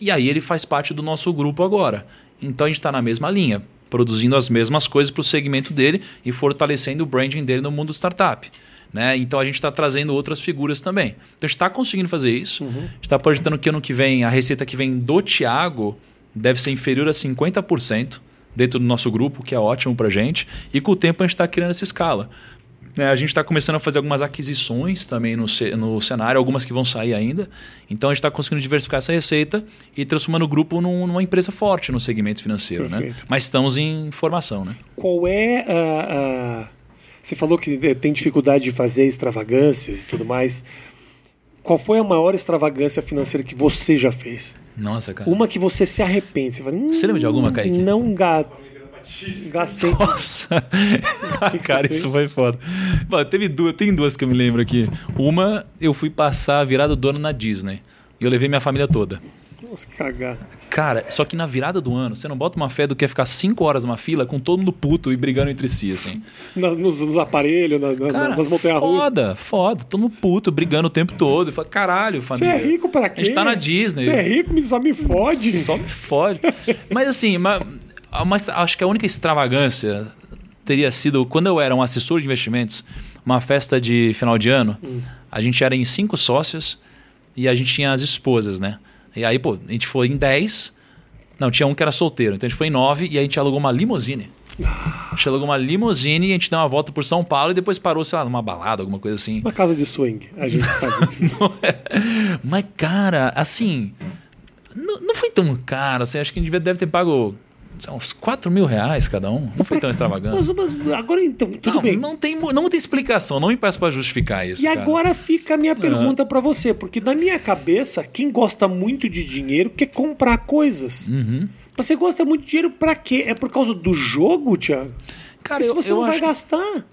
E aí ele faz parte do nosso grupo agora. Então a gente está na mesma linha, produzindo as mesmas coisas para o segmento dele e fortalecendo o branding dele no mundo startup. Né? Então, a gente está trazendo outras figuras também. Então, a gente está conseguindo fazer isso. Uhum. A gente está projetando que ano que vem, a receita que vem do Thiago deve ser inferior a cinquenta por cento dentro do nosso grupo, que é ótimo para a gente. E com o tempo, a gente está criando essa escala. Né? A gente está começando a fazer algumas aquisições também no, ce- no cenário, algumas que vão sair ainda. Então, a gente está conseguindo diversificar essa receita e transformando o grupo num, numa empresa forte no segmento financeiro. Né? Mas estamos em formação. Né? Qual é a... a... Você falou que tem dificuldade de fazer extravagâncias e tudo mais. Qual foi a maior extravagância financeira que você já fez? Nossa, cara. Uma que você se arrepende. Você, fala, hum, você lembra de alguma, Kaique? Não ga... gastei. Nossa. que que cara, isso foi foda. Bom, teve duas, tem duas que eu me lembro aqui. Uma, eu fui passar a virada do ano na Disney. E eu levei minha família toda. Nossa, que cagar. Cara, só que na virada do ano, você não bota uma fé do que é ficar cinco horas numa fila com todo mundo puto e brigando entre si, assim. Nos, nos aparelhos, na, na, cara, nas montanhas-russas. Foda, foda. Todo mundo puto, brigando o tempo todo. Fala, caralho, família. Você é rico pra quê? A gente tá na Disney. Você é rico, só me fode. Só me fode. Mas assim, uma, uma, acho que a única extravagância teria sido, quando eu era um assessor de investimentos, uma festa de final de ano, hum. a gente era em cinco sócios e a gente tinha as esposas, né? E aí, pô, a gente foi em dez. Não, tinha um que era solteiro. Então a gente foi em nove e aí a gente alugou uma limusine. A gente alugou uma limusine e a gente deu uma volta por São Paulo e depois parou, sei lá, numa balada, alguma coisa assim. Uma casa de swing, a gente sabe. é. Mas, cara, assim, não, não foi tão caro. Assim, acho que a gente deve ter pago uns quatro mil reais cada um. Não foi tão extravagante. Mas, mas agora então, tudo não, bem. Não tem, não tem explicação, não me peço para justificar isso. E cara. Agora fica a minha pergunta ah. para você, porque na minha cabeça, quem gosta muito de dinheiro quer comprar coisas. Uhum. Mas você gosta muito de dinheiro para quê? É por causa do jogo, Thiago? Cara, porque eu, se você eu não acho... vai gastar.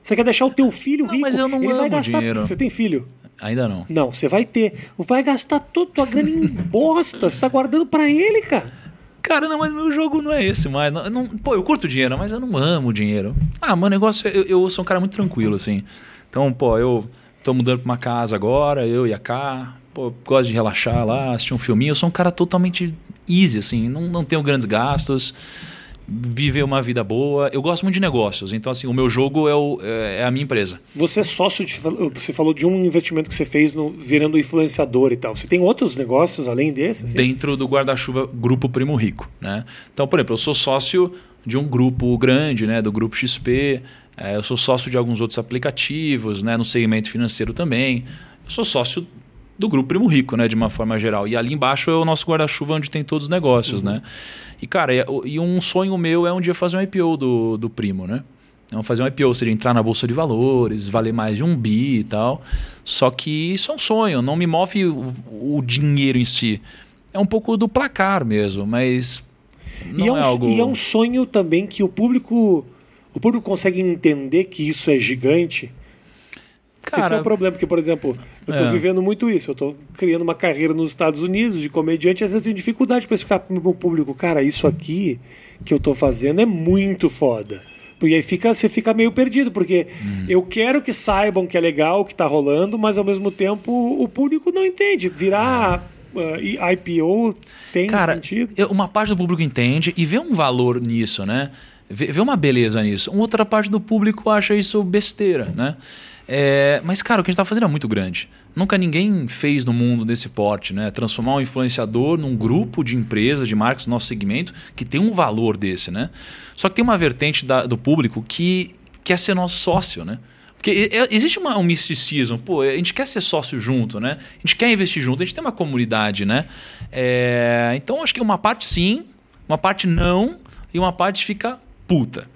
Você quer deixar o teu filho rico? Não, mas eu não Ele amo vai gastar dinheiro. Você tem filho? Ainda não. Não, você vai ter. Vai gastar toda a tua grana em bosta. Você tá guardando para ele, cara. Cara, não, mas meu jogo não é esse mais. Não, não, pô, eu curto dinheiro, mas eu não amo dinheiro. Ah, meu negócio, eu, eu sou um cara muito tranquilo, assim. Então, pô, eu tô mudando pra uma casa agora, eu e a Ká. Pô, gosto de relaxar lá, assistir um filminho. Eu sou um cara totalmente easy, assim. Não, não tenho grandes gastos, viver uma vida boa. Eu gosto muito de negócios. Então, assim, o meu jogo é, o, é, é a minha empresa. Você é sócio, de, você falou de um investimento que você fez no, virando influenciador e tal. Você tem outros negócios além desse? Assim? Dentro do guarda-chuva Grupo Primo Rico. Né? Então, por exemplo, eu sou sócio de um grupo grande, né? Do Grupo X P. É, eu sou sócio de alguns outros aplicativos, né? No segmento financeiro também. Eu sou sócio do Grupo Primo Rico, né? De uma forma geral. E ali embaixo é o nosso guarda-chuva onde tem todos os negócios, uhum. né? E, cara, e um sonho meu é um dia fazer um I P O do, do Primo, né? Então, fazer um I P O, ou seja, entrar na Bolsa de Valores, valer mais de um bi e tal. Só que isso é um sonho, não me move o, o dinheiro em si. É um pouco do placar mesmo, mas não e é, um, é algo... E é um sonho também que o público, o público consegue entender que isso é gigante... Cara, esse é o problema, porque, por exemplo, eu estou é. vivendo muito isso. Eu estou criando uma carreira nos Estados Unidos de comediante e às vezes eu tenho dificuldade para explicar para o público. Cara, isso aqui que eu estou fazendo é muito foda. E aí fica, você fica meio perdido, porque hum. eu quero que saibam que é legal, que está rolando, mas ao mesmo tempo o público não entende. Virar uh, I P O tem Cara, sentido? Cara, uma parte do público entende e vê um valor nisso, né? Vê, vê uma beleza nisso. Uma outra parte do público acha isso besteira, né? É, mas, cara, o que a gente está fazendo é muito grande. Nunca ninguém fez no mundo desse porte, né? Transformar um influenciador num grupo de empresas, de marcas do nosso segmento, que tem um valor desse, né? Só que tem uma vertente da, do público que quer ser nosso sócio, né? Porque existe uma, um misticismo, pô, a gente quer ser sócio junto, né? A gente quer investir junto, a gente tem uma comunidade, né? É, então, acho que uma parte sim, uma parte não, e uma parte fica puta.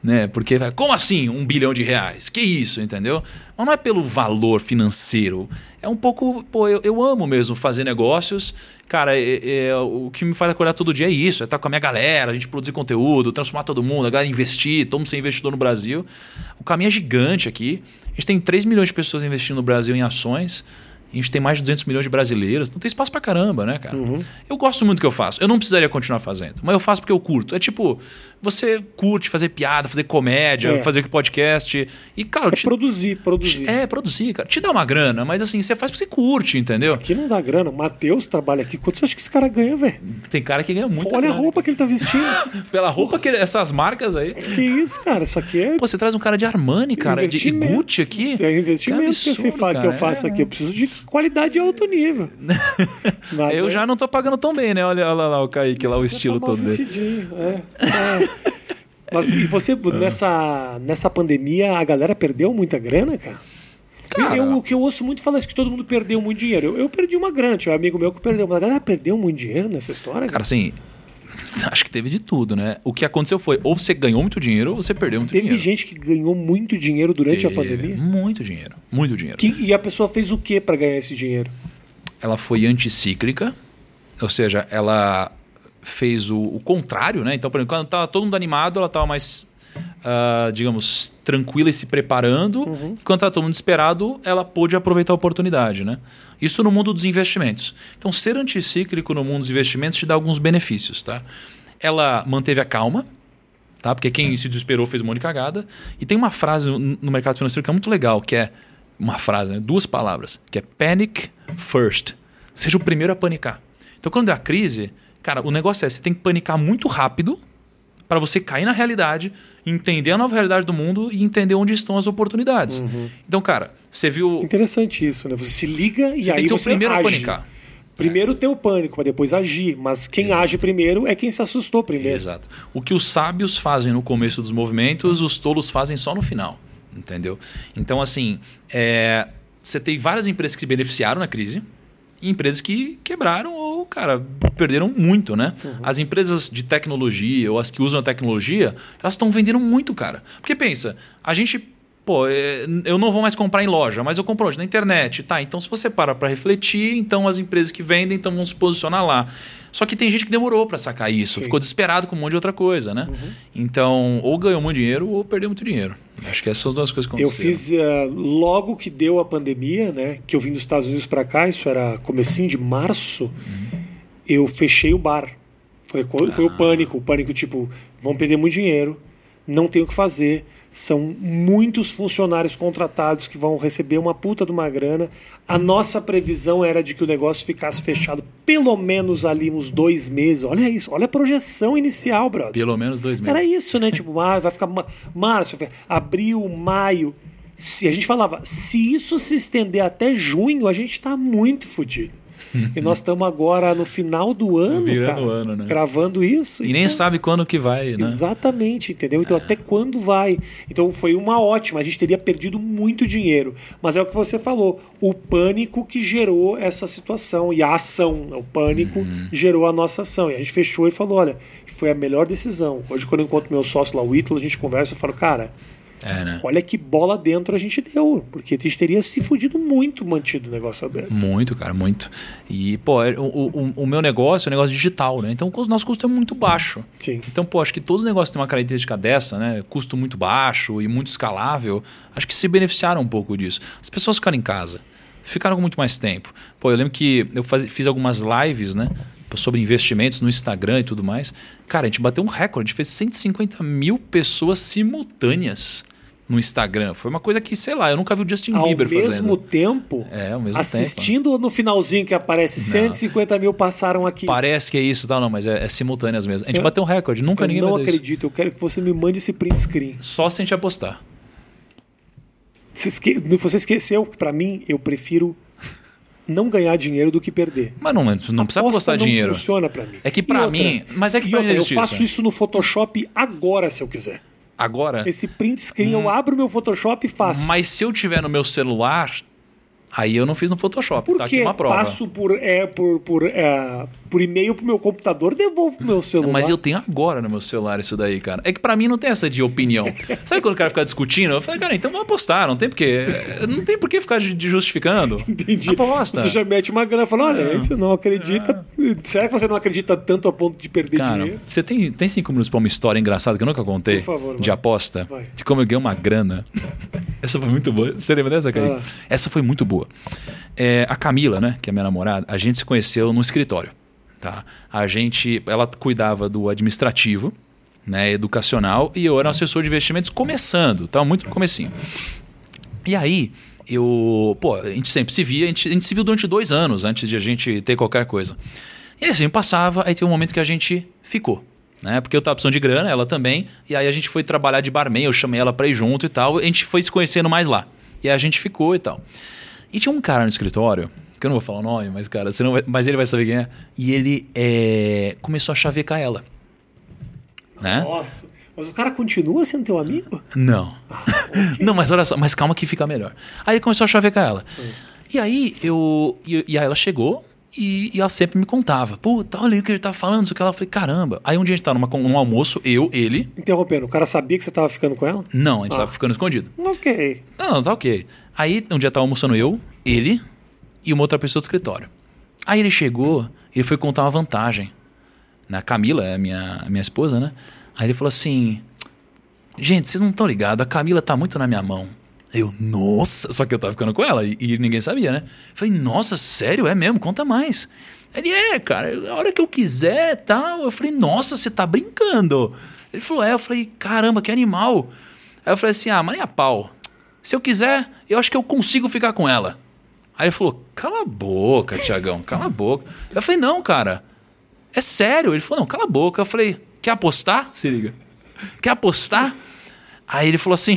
Né? Porque, como assim um bilhão de reais? Que isso, entendeu? Mas não é pelo valor financeiro. É um pouco... Pô, eu, eu amo mesmo fazer negócios. Cara, é, é, o que me faz acordar todo dia é isso. É estar com a minha galera, a gente produzir conteúdo, transformar todo mundo, a galera investir, todo mundo ser investidor no Brasil. O caminho é gigante aqui. A gente tem três milhões de pessoas investindo no Brasil em ações. A gente tem mais de duzentos milhões de brasileiros. Então tem espaço pra caramba, né, cara? Uhum. Eu gosto muito do que eu faço. Eu não precisaria continuar fazendo, mas eu faço porque eu curto. É tipo, você curte fazer piada, fazer comédia, é. fazer podcast. E, cara, é te... produzir, produzir. É, produzir, cara. Te dá uma grana, mas assim, você faz porque você curte, entendeu? Aqui não dá grana. O Matheus trabalha aqui. Quanto você acha que esse cara ganha, velho? Tem cara que ganha muito. Olha grana, a roupa cara. que ele tá vestindo. Pela roupa que ele... Essas marcas aí. Que isso, cara? Isso aqui é... Pô, você traz um cara de Armani, cara, de Gucci aqui. É investimento que, absurdo, que, eu, cara, que eu faço é... aqui. Eu preciso de qualidade é alto nível. Eu é. já não tô pagando tão bem, né? Olha, olha lá o Kaique, lá o estilo tá todo dele. É. É. Mas e você, nessa, nessa pandemia, a galera perdeu muita grana, cara? cara. Eu, o que eu ouço muito falar é que todo mundo perdeu muito dinheiro. Eu, eu perdi uma grana, tinha um amigo meu que perdeu. Mas a galera perdeu muito dinheiro nessa história? Cara, cara? assim... Acho que teve de tudo, né? O que aconteceu foi ou você ganhou muito dinheiro ou você perdeu muito teve dinheiro. Teve gente que ganhou muito dinheiro durante teve a pandemia? Muito dinheiro, muito dinheiro. Que, e a pessoa fez o que para ganhar esse dinheiro? Ela foi anticíclica, ou seja, ela fez o, o contrário, né? Então, por exemplo, quando estava todo mundo animado, ela estava mais, uh, digamos, tranquila e se preparando. Uhum. Quando estava todo mundo desesperado, ela pôde aproveitar a oportunidade, né? Isso no mundo dos investimentos. Então, ser anticíclico no mundo dos investimentos te dá alguns benefícios, tá? Ela manteve a calma, tá? Porque quem se desesperou fez um monte de cagada. E tem uma frase no mercado financeiro que é muito legal, que é uma frase, né? Duas palavras, que é panic first. Seja o primeiro a panicar. Então, quando der a crise, cara, o negócio é você tem que panicar muito rápido para você cair na realidade, entender a nova realidade do mundo e entender onde estão as oportunidades. Uhum. Então, cara, você viu... Interessante isso, né? Você se liga e você aí tem que ser você o primeiro age. a panicar. Primeiro é. ter o pânico, para depois agir. Mas quem Exato. age primeiro é quem se assustou primeiro. Exato. O que os sábios fazem no começo dos movimentos, os tolos fazem só no final. Entendeu? Então, assim, é... você tem várias empresas que se beneficiaram na crise, e empresas que quebraram ou, cara, perderam muito, né? Uhum. As empresas de tecnologia ou as que usam a tecnologia, elas estão vendendo muito, cara. Porque pensa, a gente, pô, eu não vou mais comprar em loja, mas eu compro hoje na internet, tá? Então, se você para para refletir, então as empresas que vendem então vão se posicionar lá. Só que tem gente que demorou para sacar isso, Sim. ficou desesperado com um monte de outra coisa, né? Uhum. Então, ou ganhou muito dinheiro ou perdeu muito dinheiro. Acho que essas são as duas coisas que aconteceram. Eu fiz uh, logo que deu a pandemia, né? Que eu vim dos Estados Unidos para cá, isso era comecinho de março, uhum. eu fechei o bar. Foi, foi ah. o pânico, o pânico tipo, vão perder muito dinheiro, não tem o que fazer, são muitos funcionários contratados que vão receber uma puta de uma grana. A nossa previsão era de que o negócio ficasse fechado pelo menos ali uns dois meses. Olha isso, olha a projeção inicial, brother. Pelo menos dois meses. Era isso, né? Tipo, ah, vai ficar março, abril, maio. Se, a gente falava, se isso se estender até junho, a gente está muito fodido. E nós estamos agora no final do ano, cara, do ano, né? Gravando isso. E então... nem sabe quando que vai, né? Exatamente, entendeu? Então, é. até quando vai? Então, foi uma ótima. A gente teria perdido muito dinheiro. Mas é o que você falou. O pânico que gerou essa situação. E a ação, o pânico uhum. gerou a nossa ação. E a gente fechou e falou, olha, foi a melhor decisão. Hoje, quando eu encontro meu sócio lá, o Ítalo, a gente conversa e falo, cara... É, né? Olha que bola dentro a gente deu, porque a gente teria se fudido muito mantido o negócio aberto. Muito, cara, muito. E, pô, o, o, o meu negócio é um negócio digital, né? Então o nosso custo é muito baixo. Sim. Então, pô, acho que todos os negócios têm uma característica dessa, né? Custo muito baixo e muito escalável. Acho que se beneficiaram um pouco disso. As pessoas ficaram em casa, ficaram com muito mais tempo. Pô, eu lembro que eu faz, fiz algumas lives, né? sobre investimentos no Instagram e tudo mais. Cara, a gente bateu um recorde, a gente fez cento e cinquenta mil pessoas simultâneas no Instagram. Foi uma coisa que, sei lá, eu nunca vi o Justin ao Bieber fazendo. Ao mesmo tempo? É, ao mesmo assistindo tempo. Assistindo no finalzinho que aparece cento e cinquenta mil passaram aqui. Parece que é isso e tal, não, mas é, é simultâneas mesmo. A gente eu, bateu um recorde, nunca ninguém bateu. Eu não acredito, isso. Eu quero que você me mande esse print screen. Só se a gente apostar. Se esque... Você esqueceu que, pra mim, eu prefiro não ganhar dinheiro do que perder. Mas não, não precisa aposta apostar não dinheiro. Funciona pra mim. É que pra outra, mim... Mas é que pra outra, eu faço isso, isso no Photoshop agora, se eu quiser. Agora? Esse print screen, hum, eu abro meu Photoshop e faço. Mas se eu tiver no meu celular, aí eu não fiz no Photoshop. Por tá aqui uma prova. Passo por, é, por, por, é, por e-mail pro meu computador, devolvo pro meu celular. Mas eu tenho agora no meu celular isso daí, cara. É que pra mim não tem essa de opinião. Sabe quando o cara fica discutindo? Eu falei, cara, então vamos apostar, não tem porquê. Não tem porquê ficar justificando. Entendi. Aposta. Você já mete uma grana e fala, olha, é, você não acredita. É. Será que você não acredita tanto a ponto de perder cara, dinheiro? Você tem, tem cinco minutos pra uma história engraçada que eu nunca contei? Por favor, de vai. Aposta? Vai. De como eu ganhei uma grana. Essa foi muito boa. Você lembra dessa, cara? Ah. Essa foi muito boa. É, a Camila, né, que é minha namorada, a gente se conheceu no escritório. Tá? A gente, ela cuidava do administrativo, né, educacional, e eu era um assessor de investimentos começando, estava muito no comecinho. E aí, eu, pô, a gente sempre se via, a gente, a gente se viu durante dois anos antes de a gente ter qualquer coisa. E assim, passava, aí teve um momento que a gente ficou. Né? Porque eu estava precisando de grana, ela também, e aí a gente foi trabalhar de barman, eu chamei ela para ir junto e tal, a gente foi se conhecendo mais lá. E aí a gente ficou e tal. E tinha um cara no escritório, que eu não vou falar o nome, mas cara, você não vai, mas ele vai saber quem é. E ele é, começou a chavecar ela. Né? Nossa, mas o cara continua sendo teu amigo? Não. Ah, okay. Não, mas olha só, mas calma que fica melhor. Aí ele começou a chavecar ela. Uhum. E aí eu. E, e aí ela chegou e, e ela sempre me contava. Puta, olha o que ele tá falando, isso que ela. Eu falei, caramba. Aí um dia a gente tá numa, num almoço, eu, ele. Interrompendo, o cara sabia que você tava ficando com ela? Não, a gente ah. tava ficando escondido. Ok. Não, tá ok. Aí um dia tava almoçando eu, ele. E uma outra pessoa do escritório. Aí ele chegou e foi contar uma vantagem. Na Camila, é minha, minha esposa, né? Aí ele falou assim... Gente, vocês não estão ligados, a Camila tá muito na minha mão. Eu, nossa... Só que eu tava ficando com ela e, e ninguém sabia, né? Falei, nossa, sério? É mesmo? Conta mais. Ele, é, cara, a hora que eu quiser, tal. Eu falei, nossa, você tá brincando. Ele falou, é. Eu falei, caramba, que animal. Aí eu falei assim, ah, mas nem a pau. Se eu quiser, eu acho que eu consigo ficar com ela. Aí ele falou, cala a boca, Thiagão, cala a boca. Eu falei, não, cara, é sério. Ele falou, não, cala a boca. Eu falei, quer apostar? Se liga. Quer apostar? Aí ele falou assim,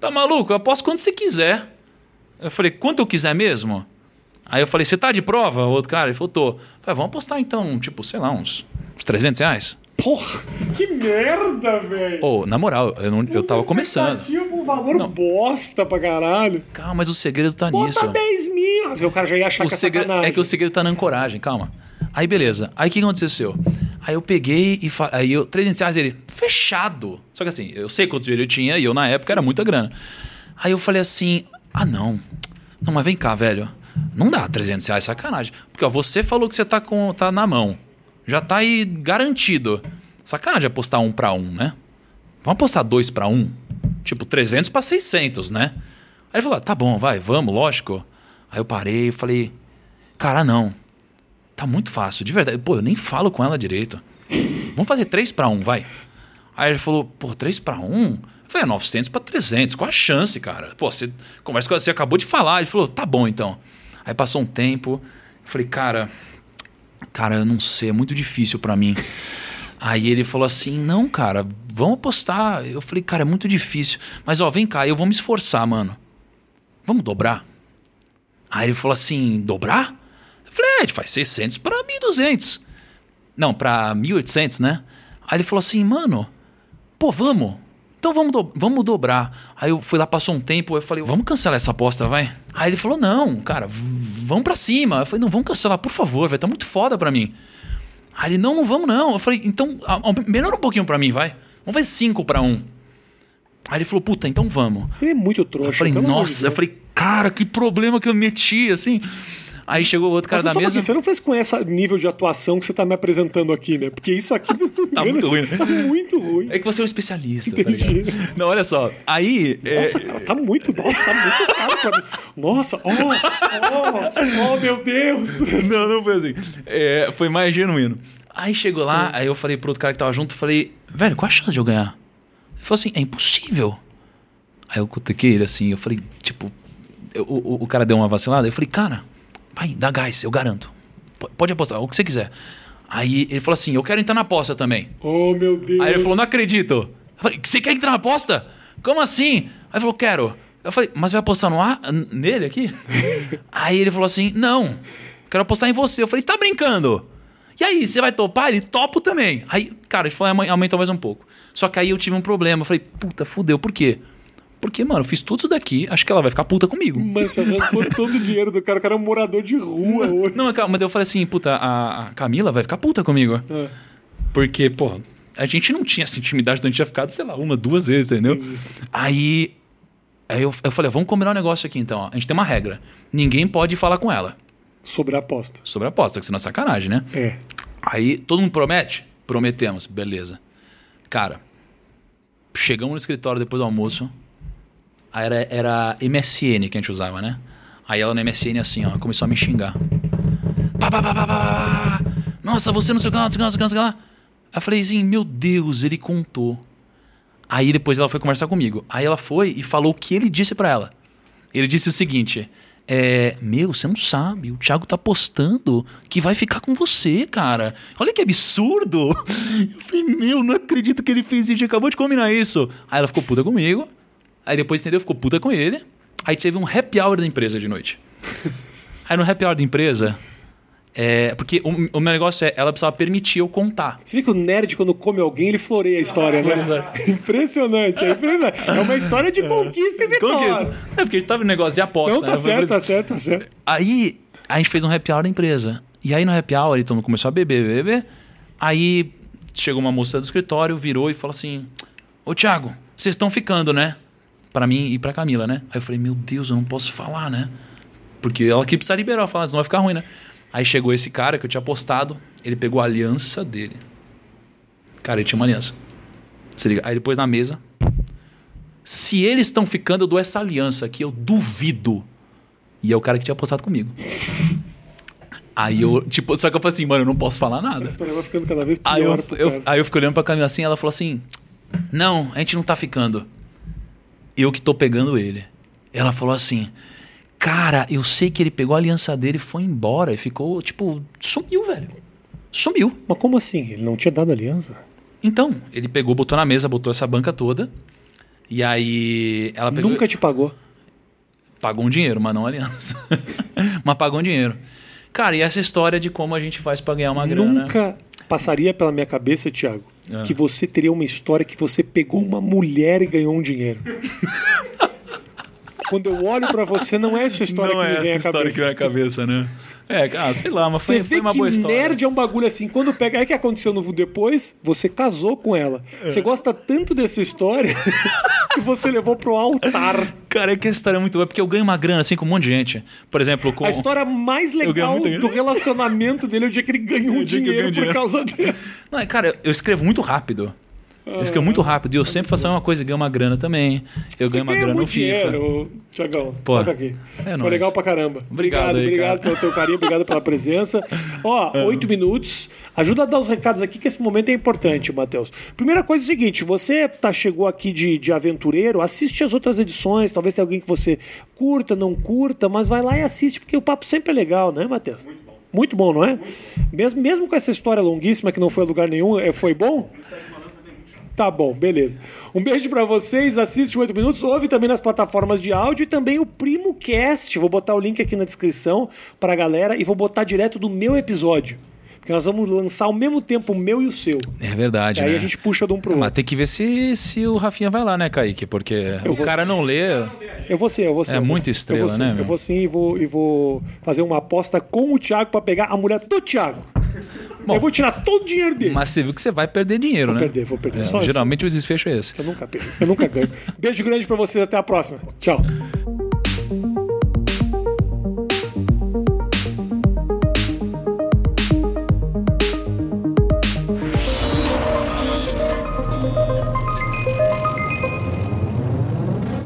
tá maluco, eu aposto quando você quiser. Eu falei, quanto eu quiser mesmo? Aí eu falei, você tá de prova? O outro cara, ele falou, tô. Eu falei, vamos apostar então, tipo, sei lá, uns, uns trezentos reais. Porra, que merda, velho. Ô, oh, na moral, eu, não, eu tava começando. Um valor não. bosta pra caralho. Calma, mas o segredo tá Bota nisso. Bota dez mil. O cara já ia achar o que é segredo, sacanagem. É que o segredo tá na ancoragem, calma. Aí, beleza. Aí, o que aconteceu? Aí eu peguei e... Fa... Aí eu... trezentos reais, ele... Fechado. Só que assim, eu sei quanto dinheiro eu tinha e eu, na época, Sim. era muita grana. Aí eu falei assim... Ah, não. Não, mas vem cá, velho. Não dá trezentos reais, sacanagem. Porque ó, você falou que você tá, com... tá na mão. Já tá aí garantido. Sacanagem apostar um pra um, né? Vamos apostar dois pra um? Tipo, trezentos pra seiscentos, né? Aí ele falou, tá bom, vai, vamos, lógico. Aí eu parei e falei, cara, não. Tá muito fácil, de verdade. Pô, eu nem falo com ela direito. Vamos fazer três pra um, vai. Aí ele falou, pô, três pra um? Eu falei, é novecentos pra trezentos, qual a chance, cara? Pô, você conversa com ela, você acabou de falar. Ele falou, tá bom, então. Aí passou um tempo, eu falei, cara... Cara, eu não sei, é muito difícil pra mim. Aí ele falou assim, não, cara, vamos apostar. Eu falei, cara, é muito difícil. Mas ó, vem cá, eu vou me esforçar, mano. Vamos dobrar? Aí ele falou assim, dobrar? Eu falei, é, a gente faz seiscentos pra mil e duzentos. Não, pra mil e oitocentos, né? Aí ele falou assim, mano, pô, vamos. Então vamos, do- vamos dobrar. Aí eu fui lá, passou um tempo, eu falei, vamos cancelar essa aposta, vai? Aí ele falou, não, cara, v- vamos pra cima. Eu falei, não, vamos cancelar, por favor, vai, tá muito foda pra mim. Aí ele, não, não vamos não. Eu falei, então, a- a- melhora um pouquinho pra mim, vai. Vamos fazer cinco pra um. Aí ele falou, puta, então vamos. Você é muito trouxa. Eu falei, nossa, eu falei, cara, que problema que eu meti, assim. Aí chegou outro cara da mesa... Você não fez com esse nível de atuação que você tá me apresentando aqui, né? Porque isso aqui... tá muito ruim. Tá muito ruim. É que você é um especialista, entendi, tá ligado? Não, olha só. Aí... Nossa, é... cara, tá muito... Nossa, tá muito caro pra mim. Nossa, ó, ó, ó, meu Deus. Não, não foi assim. É, foi mais genuíno. Aí chegou lá, hum. aí eu falei pro outro cara que tava junto, falei... Velho, qual a chance de eu ganhar? Ele falou assim, é impossível. Aí eu cutuquei ele assim, eu falei, tipo... Eu, o, o cara deu uma vacilada, eu falei, cara... Vai, dá gás, eu garanto. Pode apostar, o que você quiser. Aí ele falou assim, eu quero entrar na aposta também. Oh, meu Deus. Aí ele falou, não acredito. Eu falei, você quer entrar na aposta? Como assim? Aí ele falou, quero. Eu falei, mas vai apostar no ar, nele aqui? Aí ele falou assim, não, quero apostar em você. Eu falei, tá brincando? E aí, você vai topar? Ele, topo também. Aí, cara, ele falou, aumentou mais um pouco. Só que aí eu tive um problema. Eu falei, puta, fudeu, por quê? Porque, mano, eu fiz tudo isso daqui, acho que ela vai ficar puta comigo. Mano, você gastou todo o dinheiro do cara, o cara é um morador de rua hoje. Não, mas eu falei assim, puta, a Camila vai ficar puta comigo. É. Porque, porra, a gente não tinha essa intimidade, então a gente tinha ficado, sei lá, uma, duas vezes, entendeu? Entendi. Aí, aí eu, eu falei, vamos combinar um negócio aqui então, ó. A gente tem uma regra, ninguém pode falar com ela. Sobre a aposta. Sobre a aposta, que senão é sacanagem, né? É. Aí, todo mundo promete? Prometemos, beleza. Cara, chegamos no escritório depois do almoço... Era, era M S N que a gente usava, né? Aí ela no M S N assim, ó, começou a me xingar. Pá, pá, pá, pá, pá. Nossa, você não sei o que lá, não sei o que lá, não sei o que lá. Eu falei assim, meu Deus, ele contou. Aí depois ela foi conversar comigo. Aí ela foi e falou o que ele disse pra ela. Ele disse o seguinte, é, meu, você não sabe, o Thiago tá postando que vai ficar com você, cara. Olha que absurdo. Eu falei, meu, não acredito que ele fez isso, acabou de combinar isso. Aí ela ficou puta comigo. Aí depois, entendeu? Ficou puta com ele. Aí teve um happy hour da empresa de noite. Aí no happy hour da empresa... É, porque o, o meu negócio é... Ela precisava permitir eu contar. Você vê que o nerd, quando come alguém, ele floreia a história, né? Impressionante. É impressionante. É uma história de conquista e vitória. É porque a gente tava no negócio de aposta. Não, tá né? certo, tá certo, tá certo. Aí a gente fez um happy hour da empresa. E aí no happy hour, então começou a beber, beber, beber. Aí chegou uma moça do escritório, virou e falou assim... Ô, Thiago, vocês estão ficando, né? Pra mim e pra Camila, né? Aí eu falei, meu Deus, eu não posso falar, né? Porque ela que precisa liberar, falar, senão vai ficar ruim, né? Aí chegou esse cara que eu tinha apostado, ele pegou a aliança dele. Cara, ele tinha uma aliança. Se liga. Aí depois na mesa, se eles estão ficando, eu dou essa aliança aqui, eu duvido. E é o cara que tinha apostado comigo. Aí eu, tipo, só que eu falei assim, mano, eu não posso falar nada. Essa história vai ficando cada vez pior. Aí eu, eu, aí eu fico olhando pra Camila assim, ela falou assim, não, a gente não tá ficando. Eu que tô pegando ele. Ela falou assim, cara, eu sei que ele pegou a aliança dele e foi embora. E ficou, tipo, sumiu, velho. Sumiu. Mas como assim? Ele não tinha dado aliança? Então, ele pegou, botou na mesa, botou essa banca toda. E aí ela pegou... Nunca te pagou? Pagou um dinheiro, mas não a aliança. Mas pagou um dinheiro. Cara, e essa história de como a gente faz pra ganhar uma grana... Nunca passaria pela minha cabeça, Thiago, é. que você teria uma história que você pegou uma mulher e ganhou um dinheiro. Quando eu olho pra você, não é essa história não que me é vem à cabeça. Não é essa história que vem à cabeça, né? É, ah, sei lá, mas foi, foi uma boa história. Você vê que nerd é um bagulho assim, quando pega... É que aconteceu no depois, você casou com ela. É. Você gosta tanto dessa história que você levou pro altar. Cara, é que essa história é muito boa, porque eu ganho uma grana assim com um monte de gente. Por exemplo, com... A história mais legal do relacionamento dele é o dia que ele ganhou um dinheiro por dinheiro. causa dele. Não, cara, eu escrevo muito rápido. Eu escrevo muito rápido e eu sempre faço a mesma coisa e ganho uma grana também. Eu ganho uma grana no FIFA. Thiagão, toca aqui. É Foi legal pra caramba. Obrigado, obrigado, aí, obrigado pelo teu carinho, obrigado pela presença. Ó, oito é. minutos. Ajuda a dar os recados aqui, que esse momento é importante, Matheus. Primeira coisa é o seguinte, você tá, chegou aqui de, de aventureiro, assiste as outras edições, talvez tenha alguém que você curta, não curta, mas vai lá e assiste, porque o papo sempre é legal, né, Matheus? Muito bom. Muito bom, não é? Mesmo, mesmo com essa história longuíssima que não foi a lugar nenhum, foi bom? Tá bom, beleza. Um beijo pra vocês, assiste oito Minutos, ouve também nas plataformas de áudio e também o PrimoCast. Vou botar o link aqui na descrição pra galera e vou botar direto do meu episódio. Porque nós vamos lançar ao mesmo tempo o meu e o seu. É verdade, e aí né? Aí a gente puxa de um pro outro. Mas tem que ver se, se o Rafinha vai lá, né, Kaique? Porque eu o cara sim. não lê... Eu vou sim, eu vou sim. É muito estrela, eu vou, né? Eu vou sim e vou, eu vou fazer uma aposta com o Thiago pra pegar a mulher do Thiago. Bom, eu vou tirar todo o dinheiro dele. Mas você viu que você vai perder dinheiro, vou né? Vou perder, vou perder. É, só geralmente isso. O desfecho é esse. Eu nunca perco, eu nunca ganho. Beijo grande pra vocês, até a próxima. Tchau.